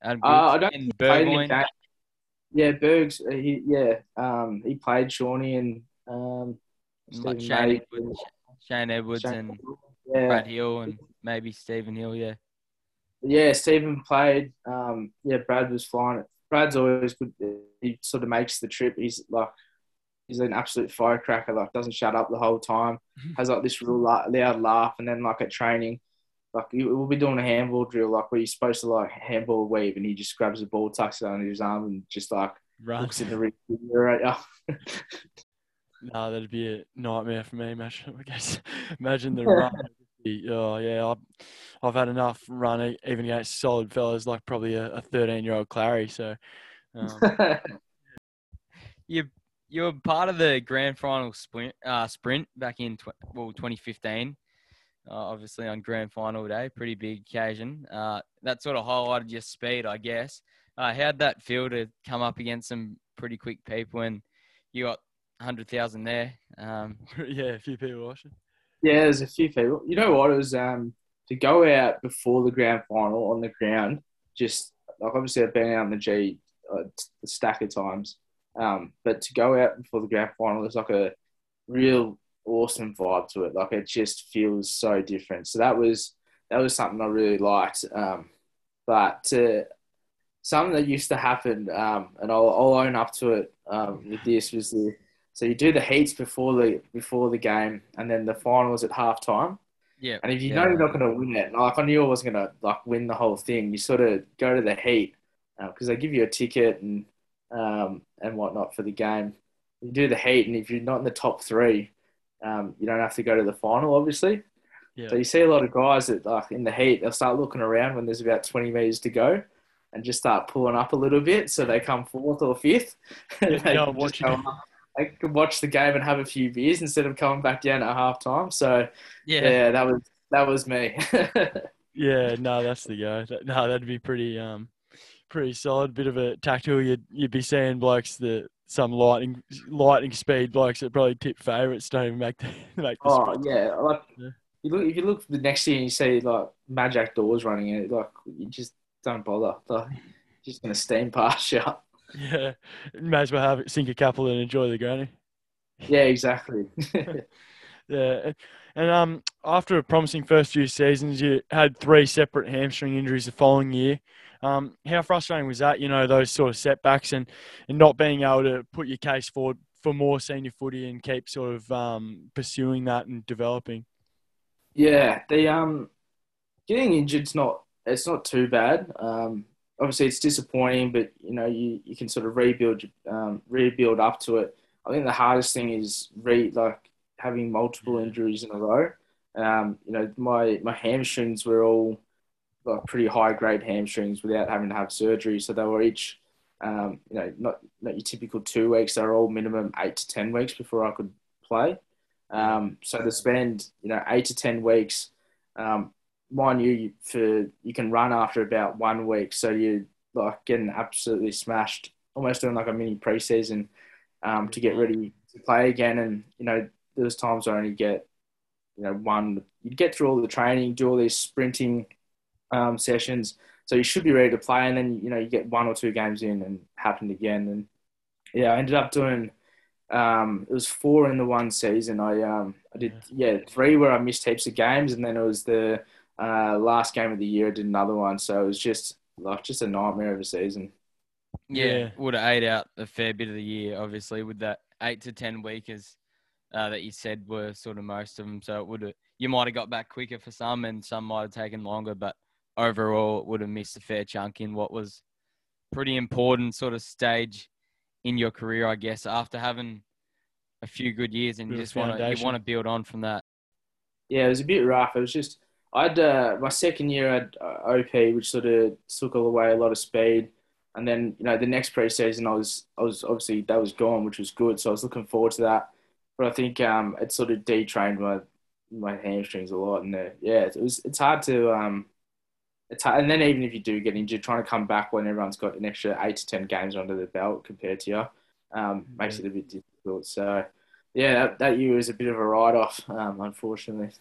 And uh, I don't and think he Yeah, Bergs. He, yeah, um, he played Shawnee and... Um, Like Shane, Edwards, Shane Edwards Shane, and yeah. Brad Hill and maybe Stephen Hill, yeah. Yeah, Stephen played. Um, yeah, Brad was flying. Brad's always good. He sort of makes the trip. He's like, he's an absolute firecracker. Like, doesn't shut up the whole time. Has like this real loud laugh, and then like at training, like we'll be doing a handball drill, like where you're supposed to like handball weave, and he just grabs the ball, tucks it under his arm, and just like Run. looks in the ring. No, that'd be a nightmare for me. Imagine, I guess. Imagine the run. Oh, yeah. I've, I've had enough run even against solid fellas like probably a thirteen-year-old Clary. So, um. you you were part of the grand final sprint uh, sprint back in tw- well twenty fifteen. Uh, obviously on grand final day, pretty big occasion. Uh, that sort of highlighted your speed, I guess. Uh, how'd that feel to come up against some pretty quick people and you got one hundred thousand there? Um, yeah, a few people watching. Yeah, there's a few people. You know what? It was um, to go out before the grand final on the ground, just like obviously I've been out in the G uh, a stack of times, um, but to go out before the grand final, there's like a real awesome vibe to it. Like it just feels so different. So that was that was something I really liked. Um, but to something that used to happen, um, and I'll, I'll own up to it um, with this, was the So you do the heats before the before the game, and then the finals at halftime. Yeah. And if you yeah. know you're not going to win it, like I knew I wasn't going to like win the whole thing, you sort of go to the heat because uh, they give you a ticket and um, and whatnot for the game. You do the heat, and if you're not in the top three, um, you don't have to go to the final, obviously. Yeah. So you see a lot of guys that like in the heat, they'll start looking around when there's about twenty metres to go, and just start pulling up a little bit, so they come fourth or fifth. Yeah, they no, just go up. I could watch the game and have a few beers instead of coming back down at half time. So, yeah, yeah that was that was me. yeah, no, that's the go. No, that'd be pretty um, pretty solid. Bit of a tactical. You'd you'd be seeing blokes that some lightning lightning speed blokes that probably tip favourites don't even make the make. The oh spot. yeah, like yeah. you look if you look the next year and you see like Magic Doors running it, like you just don't bother. Like, just gonna steam past you. Yeah, may as well have it, sink a couple and enjoy the granny. Yeah, exactly. yeah, and um, after a promising first few seasons, you had three separate hamstring injuries the following year. Um, how frustrating was that? You know, those sort of setbacks and, and not being able to put your case forward for more senior footy and keep sort of um pursuing that and developing. Yeah, the um, getting injured's not it's not too bad. Um. Obviously, it's disappointing, but, you know, you, you can sort of rebuild um, rebuild up to it. I think the hardest thing is, re, like, having multiple injuries in a row. Um, you know, my, my hamstrings were all, like, pretty high-grade hamstrings without having to have surgery. So they were each, um, you know, not, not your typical two weeks. They were all minimum eight to ten weeks before I could play. Um, so to spend, you know, eight to ten weeks um, – mind you, for you can run after about one week, so you're like getting absolutely smashed, almost doing like a mini preseason um, to get ready to play again. And you know, there's times I only get, you know, one. You get through all the training, do all these sprinting um, sessions, so you should be ready to play. And then you know, you get one or two games in, and it happened again. And yeah, I ended up doing. Um, it was four in the one season. I um, I did yeah three where I missed heaps of games, and then it was the uh, last game of the year I did another one. So it was just like just a nightmare of a season. Yeah, yeah. Would have ate out a fair bit of the year, obviously, with that eight to ten weekers uh, that you said were sort of most of them. So it would have, you might have got back quicker for some, and some might have taken longer. But overall, it would have missed a fair chunk in what was pretty important sort of stage in your career, I guess, after having a few good years, and you just want to you want to build on from that. Yeah, it was a bit rough. It was just I'd uh, my second year I had uh, O P, which sort of took away a lot of speed. And then, you know, the next preseason, I was, I was obviously that was gone, which was good. So I was looking forward to that. But I think um, it sort of detrained my my hamstrings a lot. And uh, yeah, it was it's hard to um, it's hard. And then even if you do get injured, trying to come back when everyone's got an extra eight to ten games under their belt compared to you um, mm-hmm. makes it a bit difficult. So yeah, that, that year was a bit of a write off, um, unfortunately.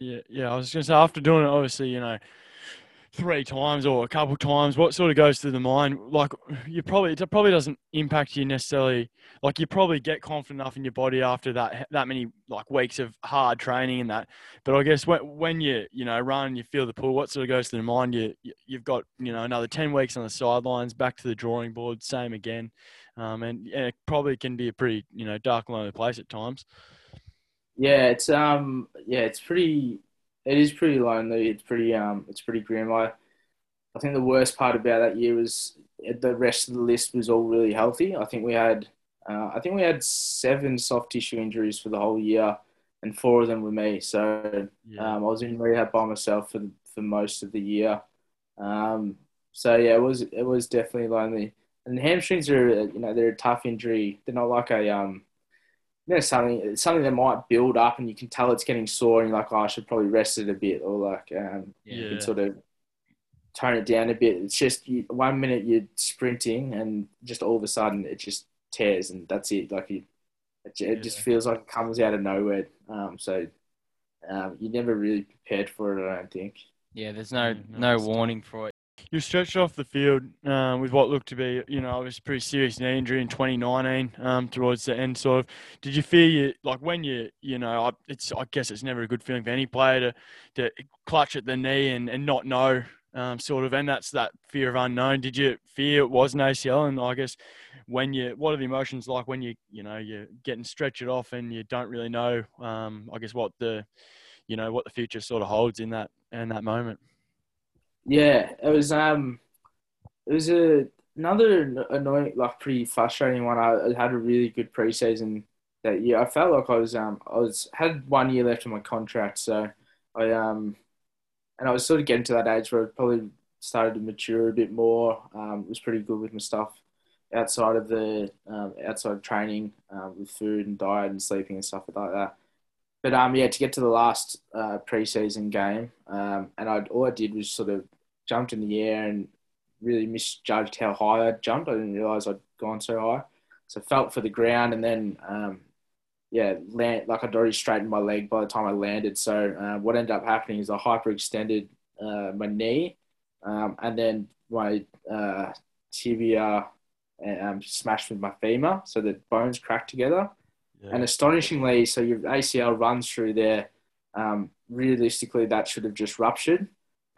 Yeah, yeah. I was going to say after doing it, obviously, you know, three times or a couple times, what sort of goes through the mind? Like, you probably, it probably doesn't impact you necessarily. Like, you probably get confident enough in your body after that that many like weeks of hard training and that. But I guess when, when you you know run and you feel the pull, what sort of goes through the mind? You you've got you know another ten weeks on the sidelines, back to the drawing board, same again, um, and, and it probably can be a pretty you know dark and lonely place at times. Yeah, it's um yeah, it's pretty. It is pretty lonely. It's pretty um. It's pretty grim. I, I think the worst part about that year was the rest of the list was all really healthy. I think we had, uh, I think we had seven soft tissue injuries for the whole year, and four of them were me. So yeah. um, I was in rehab by myself for the, for most of the year. Um. So yeah, it was it was definitely lonely. And hamstrings are you know they're a tough injury. They're not like a um. You know, something something that might build up and you can tell it's getting sore and you're like, oh, I should probably rest it a bit or like um, yeah. you can sort of tone it down a bit. It's just you, one minute you're sprinting and just all of a sudden it just tears and that's it. Like you, it, it yeah. just feels like it comes out of nowhere. Um, so um, you're never really prepared for it, I don't think. Yeah, there's no, no warning for it. You stretched off the field uh, with what looked to be, you know, it was a pretty serious knee injury in twenty nineteen um, towards the end, sort of. Did you fear, you like, when you, you know, it's I guess it's never a good feeling for any player to, to clutch at the knee and, and not know, um, sort of, and that's that fear of unknown. Did you fear it was an A C L? And I guess when you, what are the emotions like when you, you know, you're getting stretched off and you don't really know, um, I guess, what the, you know, what the future sort of holds in that in that moment? Yeah, it was um, it was a, another annoying, like pretty frustrating one. I, I had a really good preseason that year. I felt like I was um, I was had one year left on my contract, so I um, and I was sort of getting to that age where I probably started to mature a bit more. Um, was pretty good with my stuff outside of the um, outside of training, um, with food and diet and sleeping and stuff like that. But, um, yeah, to get to the last uh, preseason game, um, and I all I did was sort of jumped in the air and really misjudged how high I jumped. I didn't realise I'd gone so high. So felt for the ground and then, um, yeah, land, like I'd already straightened my leg by the time I landed. So uh, what ended up happening is I hyperextended uh, my knee um, and then my uh, tibia um, smashed with my femur. So the bones cracked together. Yeah. And astonishingly, so your A C L runs through there. Um, realistically, that should have just ruptured.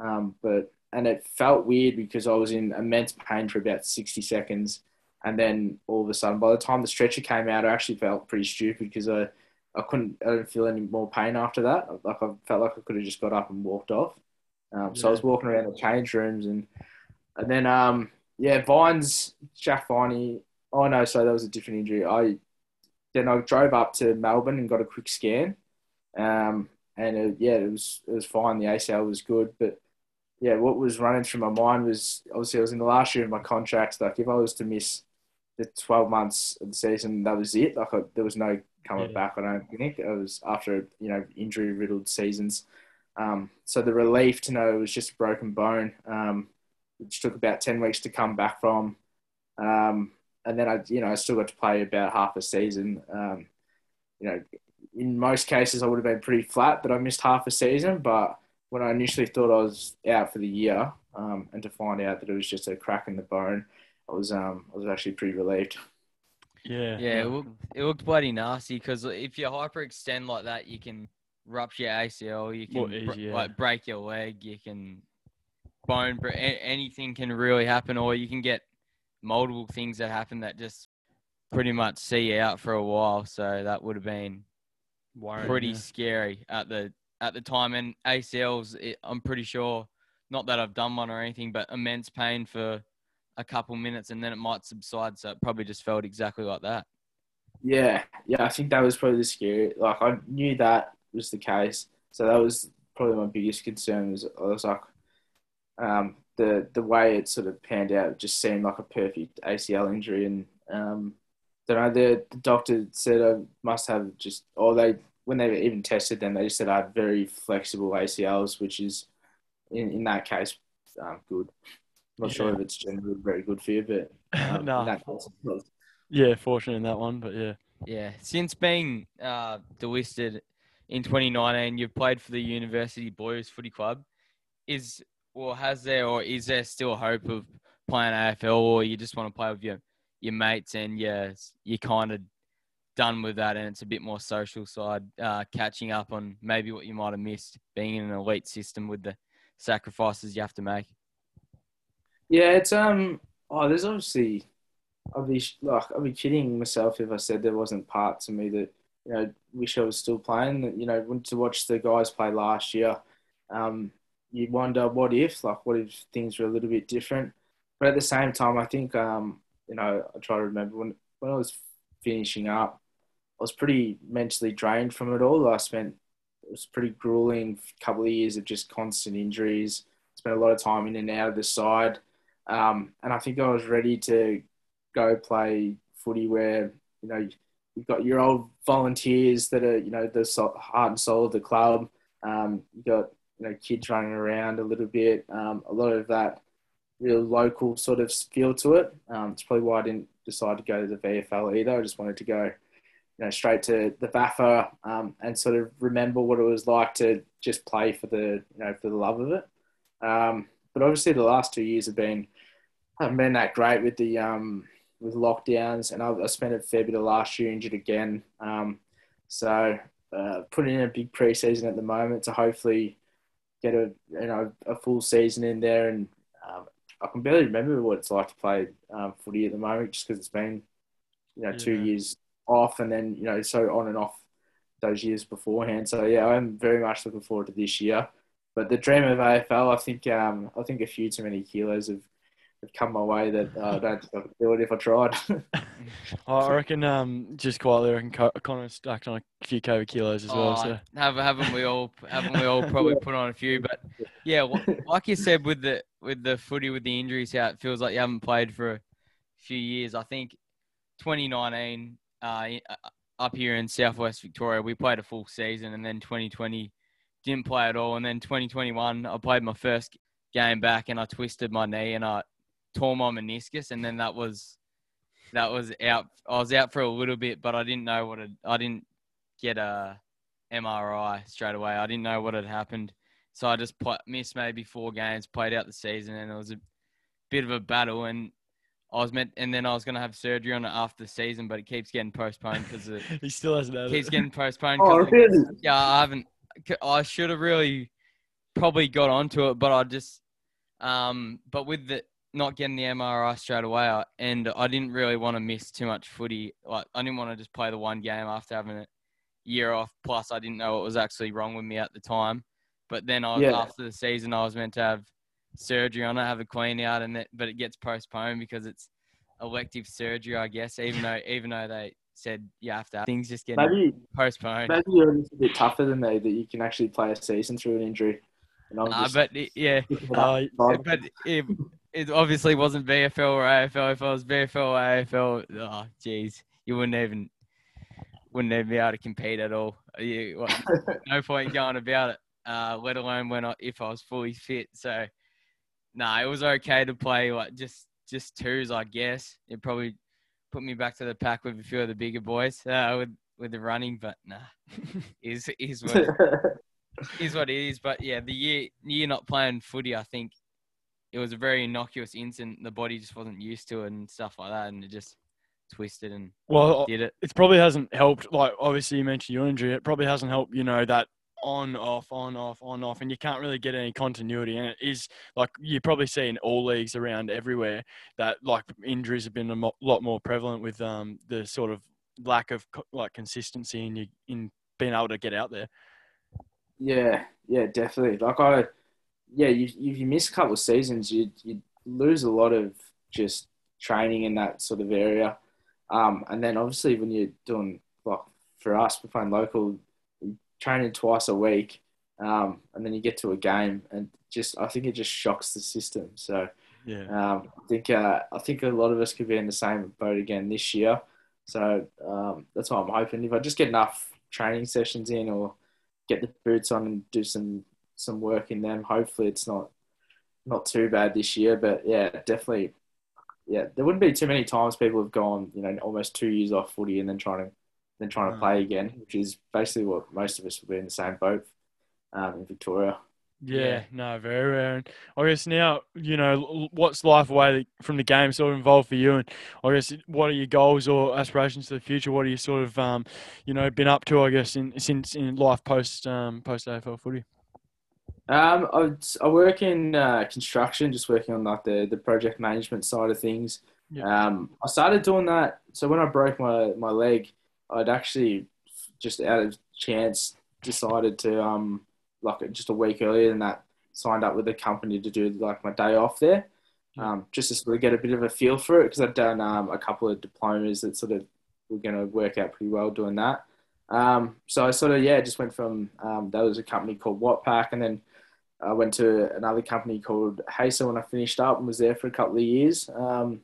Um, but and it felt weird because I was in immense pain for about sixty seconds. And then all of a sudden, by the time the stretcher came out, I actually felt pretty stupid because I, I couldn't I didn't feel any more pain after that. Like I felt like I could have just got up and walked off. Um, so yeah. I was walking around the change rooms and and then, um, yeah, Vines, Jack Viney. Oh, no, so that was a different injury. I... Then I drove up to Melbourne and got a quick scan, um, and it, yeah, it was it was fine. The A C L was good, but yeah, what was running through my mind was obviously I was in the last year of my contract. Like if I was to miss the twelve months of the season, that was it. Like I, there was no coming yeah. back. I don't think it was after you know injury riddled seasons. Um, so the relief to know it was just a broken bone, um, which took about ten weeks to come back from. Um, And then I, you know, I still got to play about half a season. Um, you know, in most cases I would have been pretty flat that I missed half a season. But when I initially thought I was out for the year, um, and to find out that it was just a crack in the bone, I was, um, I was actually pretty relieved. Yeah, yeah, it looked, it looked bloody nasty because if you hyperextend like that, you can rupture your A C L, you can is, br- yeah. like break your leg, you can bone, bre- anything can really happen, or you can get multiple things that happen that just pretty much see you out for a while. So that would have been Worrying, pretty yeah. scary at the at the time. And A C Ls, it, I'm pretty sure, not that I've done one or anything, but immense pain for a couple minutes and then it might subside. So it probably just felt exactly like that. Yeah, yeah, I think that was probably the scary. Like, I knew that was the case, so that was probably my biggest concern. Was I was like, um, the the way it sort of panned out just seemed like a perfect A C L injury, and um, then I, the, the doctor said I must have just, or they when they even tested them, they just said I had very flexible A C Ls, which is in in that case um, good. I'm not yeah. sure if it's generally very good for you, but um, no. in that case, yeah, fortunate in that one, but yeah. Yeah, since being uh, delisted in twenty nineteen, you've played for the University Blues Footy Club. Is or has there or is there still hope of playing A F L, or you just want to play with your, your mates and yeah, you're kind of done with that and it's a bit more social side, uh, catching up on maybe what you might have missed being in an elite system with the sacrifices you have to make? Yeah, it's um. Oh, there's obviously. I'd be like, I'd be kidding myself if I said there wasn't part to me that, you know, wish I was still playing. You know, when to watch the guys play last year, um, you wonder what if, like, what if things were a little bit different. But at the same time, I think, um, you know, I try to remember when when I was finishing up, I was pretty mentally drained from it all. I spent it was a pretty grueling couple of years of just constant injuries. Spent a lot of time in and out of the side, um, and I think I was ready to go play footy where, you know, you've got your old volunteers that are, you know, the heart and soul of the club. Um, you've got, you know, kids running around a little bit. Um, a lot of that real local sort of feel to it. Um, it's probably why I didn't decide to go to the V F L either. I just wanted to go, you know, straight to the B A F A um, and sort of remember what it was like to just play for the, you know, for the love of it. Um, but obviously the last two years have been, haven't been that great with the, um, with lockdowns, and I, I spent a fair bit of last year injured again. Um, so uh, putting in a big pre-season at the moment to hopefully get a you know a full season in there, and um, I can barely remember what it's like to play um, footy at the moment, just because it's been you know yeah. two years off, and then you know so on and off those years beforehand. So yeah, I'm very much looking forward to this year. But the dream of A F L, I think um, I think a few too many kilos of come my way that uh, I don't think I could do it if I tried. I reckon um, just quietly, I reckon Connor's stacked on a few COVID kilos as oh, well. So. Have, haven't we all? Haven't we all probably yeah. put on a few? But yeah, like you said, with the with the footy, with the injuries, how it feels like you haven't played for a few years. I think twenty nineteen uh, up here in Southwest Victoria, we played a full season, and then twenty twenty didn't play at all, and then twenty twenty-one I played my first game back, and I twisted my knee, and I. tore my meniscus, and then that was that was out. I was out for a little bit, but I didn't know what had, I didn't get a M R I straight away. I didn't know what had happened, so I just pl- missed maybe four games, played out the season, and it was a bit of a battle. And I was meant, and then I was going to have surgery on it after the season, but it keeps getting postponed because he still hasn't had it. Keeps getting postponed. Oh, really? Of, yeah, I haven't. I should have really probably got onto it, but I just. Um, but with the not getting the M R I straight away, and I didn't really want to miss too much footy. Like, I didn't want to just play the one game after having a year off. Plus, I didn't know what was actually wrong with me at the time. But then I, yeah. after the season, I was meant to have surgery on it, have a clean out, and that, but it gets postponed because it's elective surgery, I guess. Even though, even though they said you have to, have things just get postponed. Maybe you're a bit tougher than they that you can actually play a season through an injury. And I'm just, uh, but yeah, uh, but. It, It obviously wasn't V F L or A F L. If I was V F L or A F L, oh, geez, you wouldn't even wouldn't even be able to compete at all. You, well, no point going about it, uh, let alone when I, if I was fully fit. So, no, nah, it was okay to play like just, just twos, I guess. It probably put me back to the pack with a few of the bigger boys uh, with, with the running, but nah, is is what is what it is. But, yeah, the year, year not playing footy, I think, it was a very innocuous incident. The body just wasn't used to it and stuff like that, and it just twisted and well, did it. It probably hasn't helped. Like, obviously, you mentioned your injury. It probably hasn't helped, you know, that on, off, on, off, on, off, and you can't really get any continuity. And it is, like, you probably see in all leagues around everywhere that, like, injuries have been a mo- lot more prevalent with um, the sort of lack of, co- like, consistency in, you, in being able to get out there. Yeah, yeah, definitely. Like, I, yeah, you, you miss a couple of seasons, you you lose a lot of just training in that sort of area. Um, and then, obviously, when you're doing, like, for us, we're playing local, training twice a week, um, and then you get to a game, and just I think it just shocks the system. So yeah, um, I think uh, I think a lot of us could be in the same boat again this year. So um, that's what I'm hoping. If I just get enough training sessions in, or get the boots on and do some some work in them, hopefully it's not not too bad this year. But yeah, definitely, yeah, there wouldn't be too many times people have gone, you know, almost two years off footy and then trying to. Than trying to play again, which is basically what most of us will be in the same boat um, in Victoria. Yeah, yeah, no, very rare. And I guess now, you know, what's life away from the game sort of involved for you? And I guess what are your goals or aspirations for the future? What are you sort of, um, you know, been up to, I guess, in, since in life post um, post A F L footy? Um, I, I work in uh, construction, just working on like the, the project management side of things. Yep. Um, I started doing that. So when I broke my, my leg, I'd actually just out of chance decided to, um, like just a week earlier than that, signed up with a company to do like my day off there, um, just to sort of get a bit of a feel for it, because I'd done um, a couple of diplomas that sort of were going to work out pretty well doing that. Um, so I sort of, yeah, just went from, um, there was a company called Wattpack, and then I went to another company called Haser when I finished up, and was there for a couple of years. Um,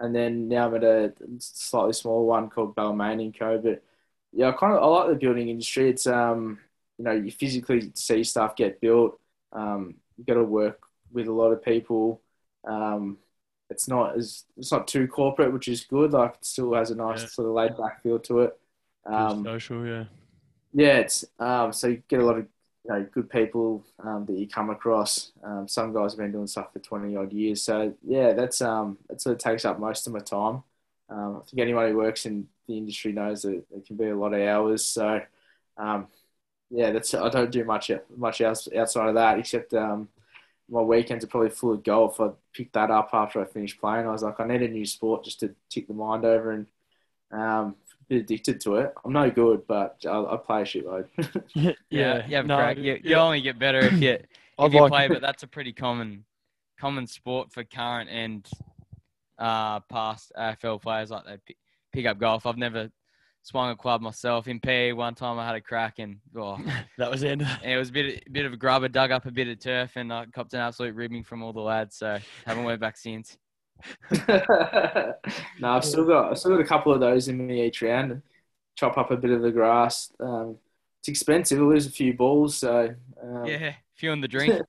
And then now I'm at a slightly smaller one called Balmain and Co. But yeah, I kind of I like the building industry. It's um, you know, you physically see stuff get built. Um, you got to work with a lot of people. Um, it's not as it's not too corporate, which is good. Like it still has a nice yeah. sort of laid back feel to it. Um, social, yeah. Yeah, it's um, so you get a lot of you know good people um, that you come across. Um, some guys have been doing stuff for twenty odd years, so yeah, that's um that sort of takes up most of my time. Um, I think anyone who works in the industry knows that it can be a lot of hours. So um, yeah, that's I don't do much much else outside of that, except um my weekends are probably full of golf. I picked that up after I finished playing. I was like, I need a new sport just to tick the mind over and um. Bit addicted to it. I'm no good, but I, I play a shitload. yeah, yeah, yeah, no, crack. You, yeah. You only get better if you, if you like play, it. But that's a pretty common common sport for current and uh, past A F L players. Like they pick, pick up golf. I've never swung a club myself. In P E one time I had a crack and oh, that was it. It was a bit, a bit of a grubber, dug up a bit of turf and I copped an absolute ribbing from all the lads. So haven't went back since. no, I've still got I've still got a couple of those in me each round. And chop up a bit of the grass. Um, it's expensive. I lose a few balls, so um, yeah, a few in the drink.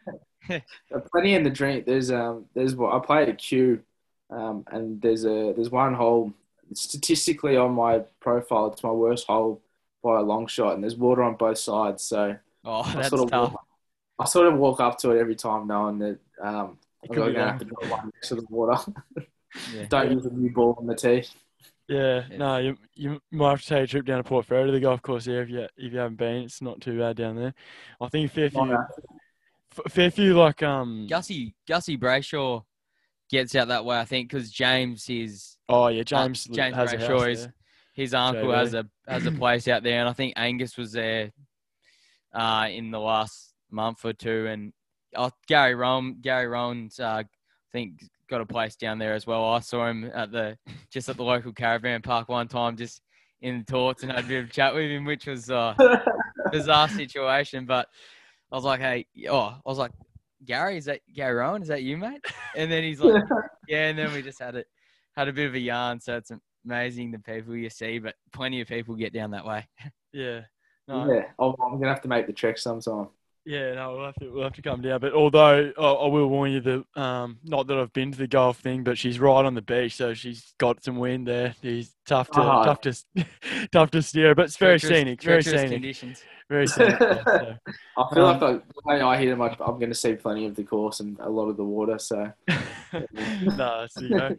Plenty in the drink. There's um, there's what I play at Q, um, and there's a there's one hole statistically on my profile. It's my worst hole by a long shot, and there's water on both sides. So oh, I that's sort of tough. Walk, I sort of walk up to it every time, knowing that. Um, I'm going to have to put one next to the water. yeah. Don't use a new ball on the tee. Yeah, yeah, no, you you might have to take a trip down to Port Fairy to the golf course here if you if you haven't been. It's not too bad down there. I think fair few, oh, fair few like um. Gussie Gussie Brayshaw gets out that way, I think, because James is. Oh yeah, James uh, James has Brayshaw. A house is, his uncle J B. has a has a place out there, and I think Angus was there, uh, in the last month or two, and. Oh, Gary Rowan, Gary Rowan's, uh, I think, got a place down there as well. I saw him at the just at the local caravan park one time, just in the torts, and had a bit of a chat with him, which was uh, a bizarre situation. But I was like, hey, oh, I was like, Gary, is that Gary Rowan? Is that you, mate? And then he's like, yeah. And then we just had it, had a bit of a yarn. So it's amazing the people you see, but plenty of people get down that way. Yeah. No. Yeah. I'm gonna have to make the trek sometime. Yeah, no, we'll have to, we'll have to come down. But although oh, I will warn you, that um, not that I've been to the golf thing, but she's right on the beach, so she's got some wind there. She's tough to oh. tough to tough to steer, but it's very treacherous, scenic, very scenic conditions, very scenic. yeah, so. I feel um, like the way I hit him, I'm going to see plenty of the course and a lot of the water. So, no, so, you know.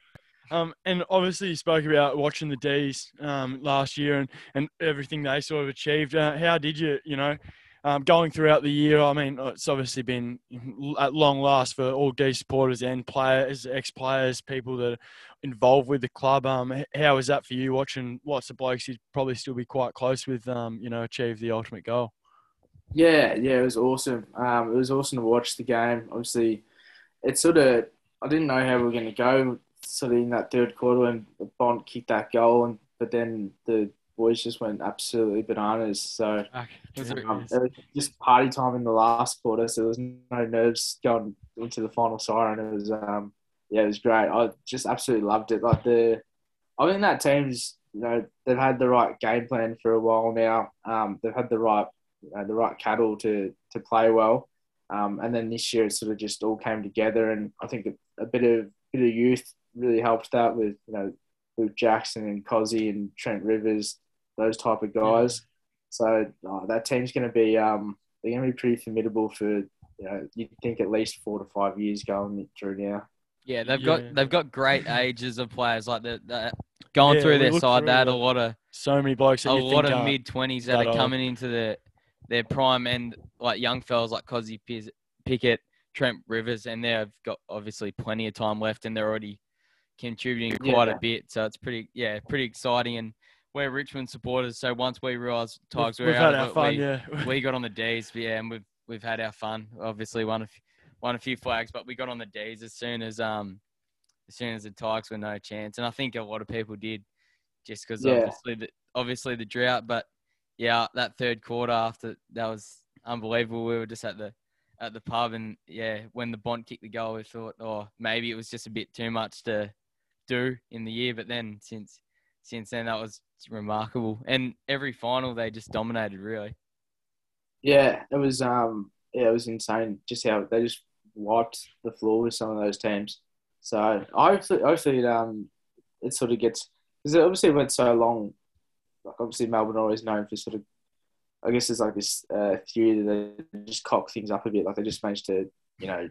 Um, and obviously you spoke about watching the D's um, last year and, and everything they sort of achieved. Uh, how did you, you know? um, going throughout the year. I mean, it's obviously been at long last for all D supporters and players, ex-players, people that are involved with the club. Um, how was that for you, watching lots of blokes you'd probably still be quite close with, um, you know, achieve the ultimate goal? Yeah, yeah, it was awesome. Um, it was awesome to watch the game. Obviously, it sort of, I didn't know how we were going to go sort of in that third quarter when Bond kicked that goal, and but then the boys just went absolutely bananas. So okay. um, it was just party time in the last quarter, so there was no nerves going into the final siren. It was, um, yeah, it was great. I just absolutely loved it. Like the, I think that team's, you know, they've had the right game plan for a while now. Um, they've had the right, you know, the right cattle to to play well. Um, and then this year it sort of just all came together, and I think a, a bit of bit of youth really helped that with, you know, Luke Jackson and Cozzy and Trent Rivers, those type of guys. Yeah. So oh, that team's going to be um, they're going to be pretty formidable for, you know, you'd think at least four to five years going through now. Yeah, they've yeah. got they've got great ages of players like the, the going yeah, through their side. Through they had a lot of so many blokes, that a lot of mid twenties that, that are coming into the their prime, and like young fellas like Cozzy Pickett, Trent Rivers, and they've got obviously plenty of time left, and they're already contributing quite yeah. a bit. So it's pretty, yeah, pretty exciting. And we're Richmond supporters, so once we realised Tigers we've, were we've out of it, fun, we, yeah. we got on the D's, yeah, and we've we've had our fun. Obviously, won a few, won a few flags, but we got on the D's as soon as um as soon as the Tigers were no chance, and I think a lot of people did, just because yeah. obviously the obviously the drought, but. Yeah, that third quarter after that was unbelievable. We were just at the at the pub, and yeah, when the Bond kicked the goal, we thought, oh, maybe it was just a bit too much to do in the year. But then since since then, that was remarkable. And every final, they just dominated, really. Yeah, it was um, yeah, it was insane. Just how they just wiped the floor with some of those teams. So hopefully, hopefully, it, um, it sort of gets, because it obviously went so long. Like obviously Melbourne are always known for sort of, I guess there's like this uh, theory that they just cock things up a bit. Like they just managed to, you know,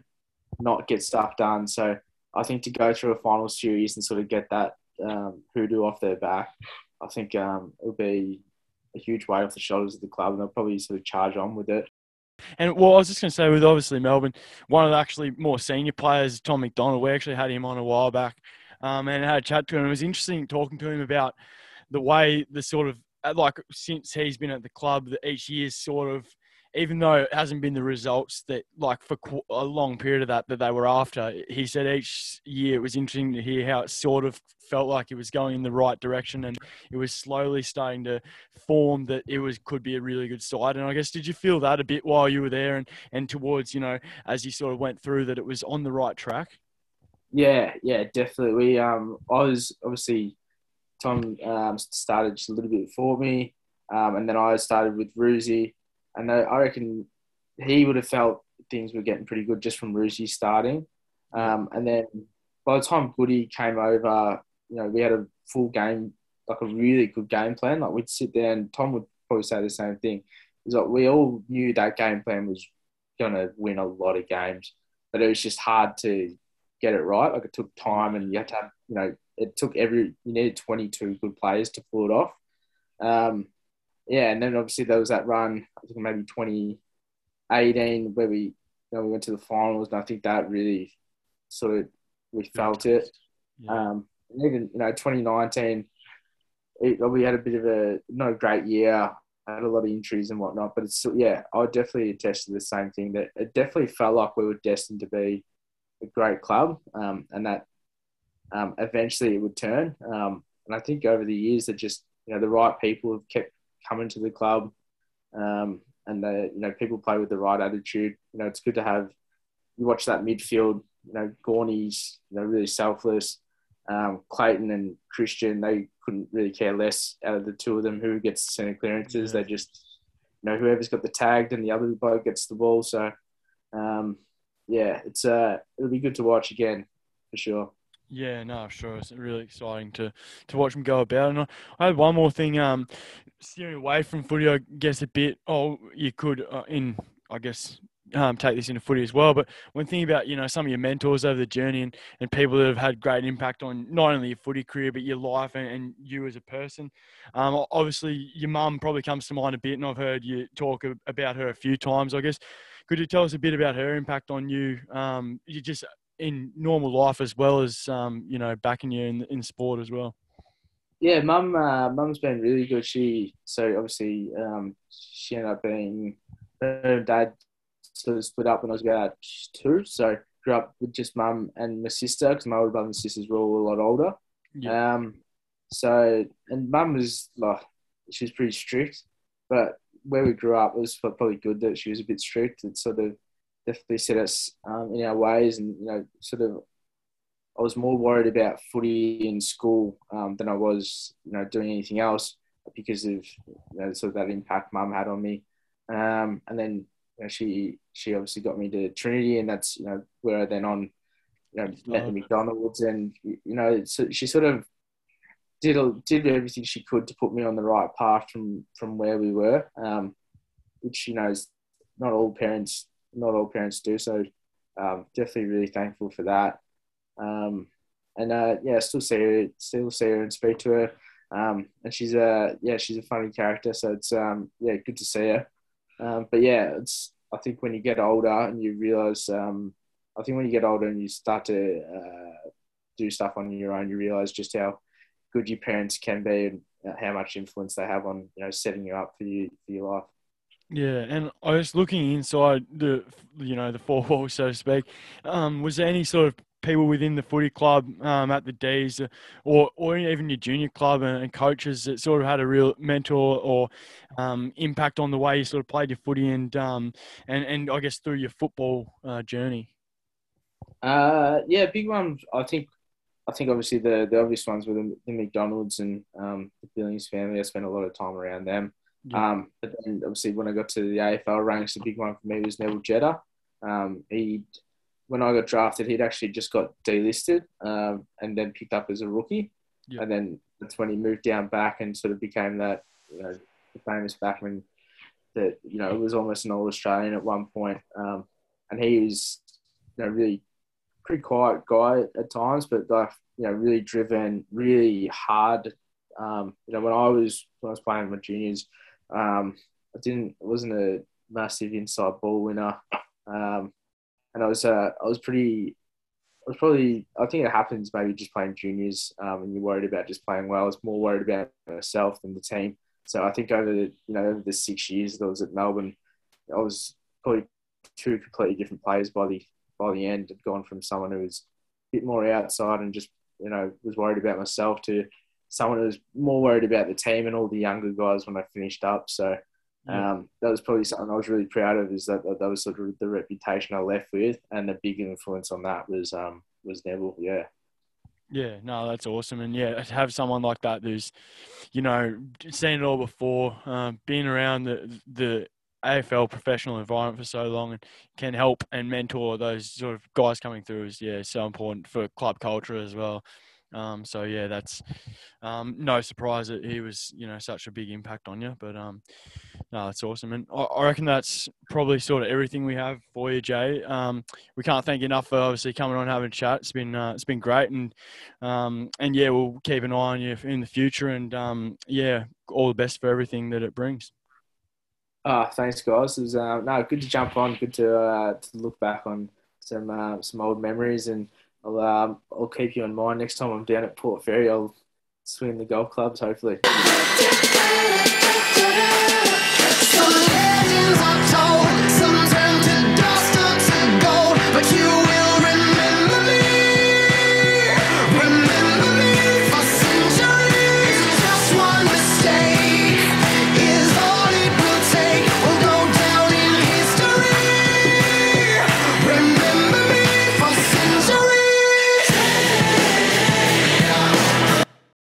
not get stuff done. So I think to go through a final series and sort of get that um, hoodoo off their back, I think um, it'll be a huge weight off the shoulders of the club, and they'll probably sort of charge on with it. And, well, I was just going to say, with obviously Melbourne, one of the actually more senior players, Tom McDonald, we actually had him on a while back um, and had a chat to him. It was interesting talking to him about the way the sort of, like, since he's been at the club, that each year's sort of, even though it hasn't been the results that, like, for a long period of that, that they were after, he said each year it was interesting to hear how it sort of felt like it was going in the right direction, and it was slowly starting to form that it was could be a really good side. And I guess, did you feel that a bit while you were there and, and towards, you know, as you sort of went through, that it was on the right track? Yeah, yeah, definitely. We, um, I was obviously... Tom um, started just a little bit before me, um, and then I started with Roosie, and they, I reckon he would have felt things were getting pretty good just from Roosie starting. Um, and then by the time Goody came over, you know, we had a full game, like a really good game plan. Like we'd sit there, and Tom would probably say the same thing. It's like we all knew that game plan was going to win a lot of games, but it was just hard to get it right. Like it took time, and you had to have, you know, it took every, you needed twenty-two good players to pull it off. Um, yeah, and then obviously there was that run, I think maybe twenty eighteen, where we, you know, we went to the finals, and I think that really sort of, we felt it. Yeah. Um, and even, you know, twenty nineteen, it, we had a bit of a, not a great year, I had a lot of injuries and whatnot, but it's, yeah, I would definitely attest to the same thing, that it definitely felt like we were destined to be a great club, um, and that, Um, eventually it would turn. Um, and I think over the years that just, you know, the right people have kept coming to the club, um, and the, you know, people play with the right attitude. You know, it's good to have, you watch that midfield, you know, Gorney's, you know, really selfless. Um, Clayton and Christian, they couldn't really care less out of the two of them who gets the centre clearances. They just, you know, whoever's got the tagged and the other bloke gets the ball. So, um, yeah, it's uh, it'll be good to watch again for sure. Yeah, no, sure. It's really exciting to, to watch them go about. And I, I had one more thing. Um, steering away from footy, I guess a bit. Oh, you could uh, in I guess um, take this into footy as well. But when thinking about, you know, some of your mentors over the journey and, and people that have had great impact on not only your footy career, but your life and, and you as a person. Um, obviously, your mum probably comes to mind a bit, and I've heard you talk about her a few times, I guess. Could you tell us a bit about her impact on you, um, you just in normal life as well as, um, you know, backing you in, in sport as well? Yeah, mum, uh, mum's been really good. She, so obviously, um, she ended up being, her and dad sort of split up when I was about two. So grew up with just mum and my sister, because my older brother and sisters were all a lot older. Yeah. Um, so, and mum was like, she was pretty strict, but where we grew up, it was probably good that she was a bit strict. It sort of definitely set us um, in our ways, and, you know, sort of, I was more worried about footy in school um, than I was, you know, doing anything else, because of, you know, sort of that impact mum had on me. Um, and then, you know, she she obviously got me to Trinity, and that's, you know, where I then on, you know, met the McDonald's, and, you know, so she sort of did did everything she could to put me on the right path from from where we were, um, which, you know, is not all parents not all parents do. So um, definitely really thankful for that. Um, and, uh, yeah, still see her, still see her and speak to her. Um, and she's a, yeah, she's a funny character. So it's, um, yeah, good to see her. Um, but yeah, it's, I think when you get older and you realize, um, I think when you get older and you start to, uh, do stuff on your own, you realize just how good your parents can be and how much influence they have on, you know, setting you up for you, for your life. Yeah, and I was looking inside the, you know, the four walls, so to speak. Um, was there any sort of people within the footy club um, at the D's, or or even your junior club and, and coaches that sort of had a real mentor or um, impact on the way you sort of played your footy and um and, and I guess through your football uh, journey? Uh, yeah, big ones. I think I think obviously the, the obvious ones were the, the McDonald's and um, the Billings family. I spent a lot of time around them. Yeah. Um, but then obviously when I got to the A F L ranks, the big one for me was Neville Jetta. Um, he, when I got drafted, he'd actually just got delisted um, and then picked up as a rookie. Yeah. And then that's when he moved down back and sort of became that, you know, the famous backman that, you know, was almost an All-Australian at one point. Um, and he was, you know, really pretty quiet guy at times, but, like, you know, really driven, really hard. Um, you know, when I was when I was playing with my juniors, Um, I didn't, I wasn't a massive inside ball winner, um, and I was, uh, I was pretty, I was probably, I think it happens maybe just playing juniors, um, and you're worried about just playing well. I was more worried about myself than the team. So I think over the, you know, over the six years that I was at Melbourne, I was probably two completely different players by the by the end. I'd gone from someone who was a bit more outside and just, you know, was worried about myself to someone who was more worried about the team and all the younger guys when I finished up. So um, that was probably something I was really proud of, is that that was sort of the reputation I left with, and the big influence on that was um, was Neville, yeah. Yeah, no, that's awesome. And, yeah, to have someone like that who's, you know, seen it all before, um, been around the the A F L professional environment for so long and can help and mentor those sort of guys coming through is, yeah, so important for club culture as well. Um, so yeah, that's, um, no surprise that he was, you know, such a big impact on you, but, um, no, that's awesome. And I, I reckon that's probably sort of everything we have for you, Jay. Um, we can't thank you enough for obviously coming on, having a chat. It's been, uh, it's been great. And, um, and yeah, we'll keep an eye on you in the future, and, um, yeah, all the best for everything that it brings. Ah, uh, thanks guys. It was, uh, no, good to jump on, good to, uh, to look back on some, uh, some old memories, and I'll, um, I'll keep you in mind. Next time I'm down at Port Fairy, I'll swing the golf clubs, hopefully.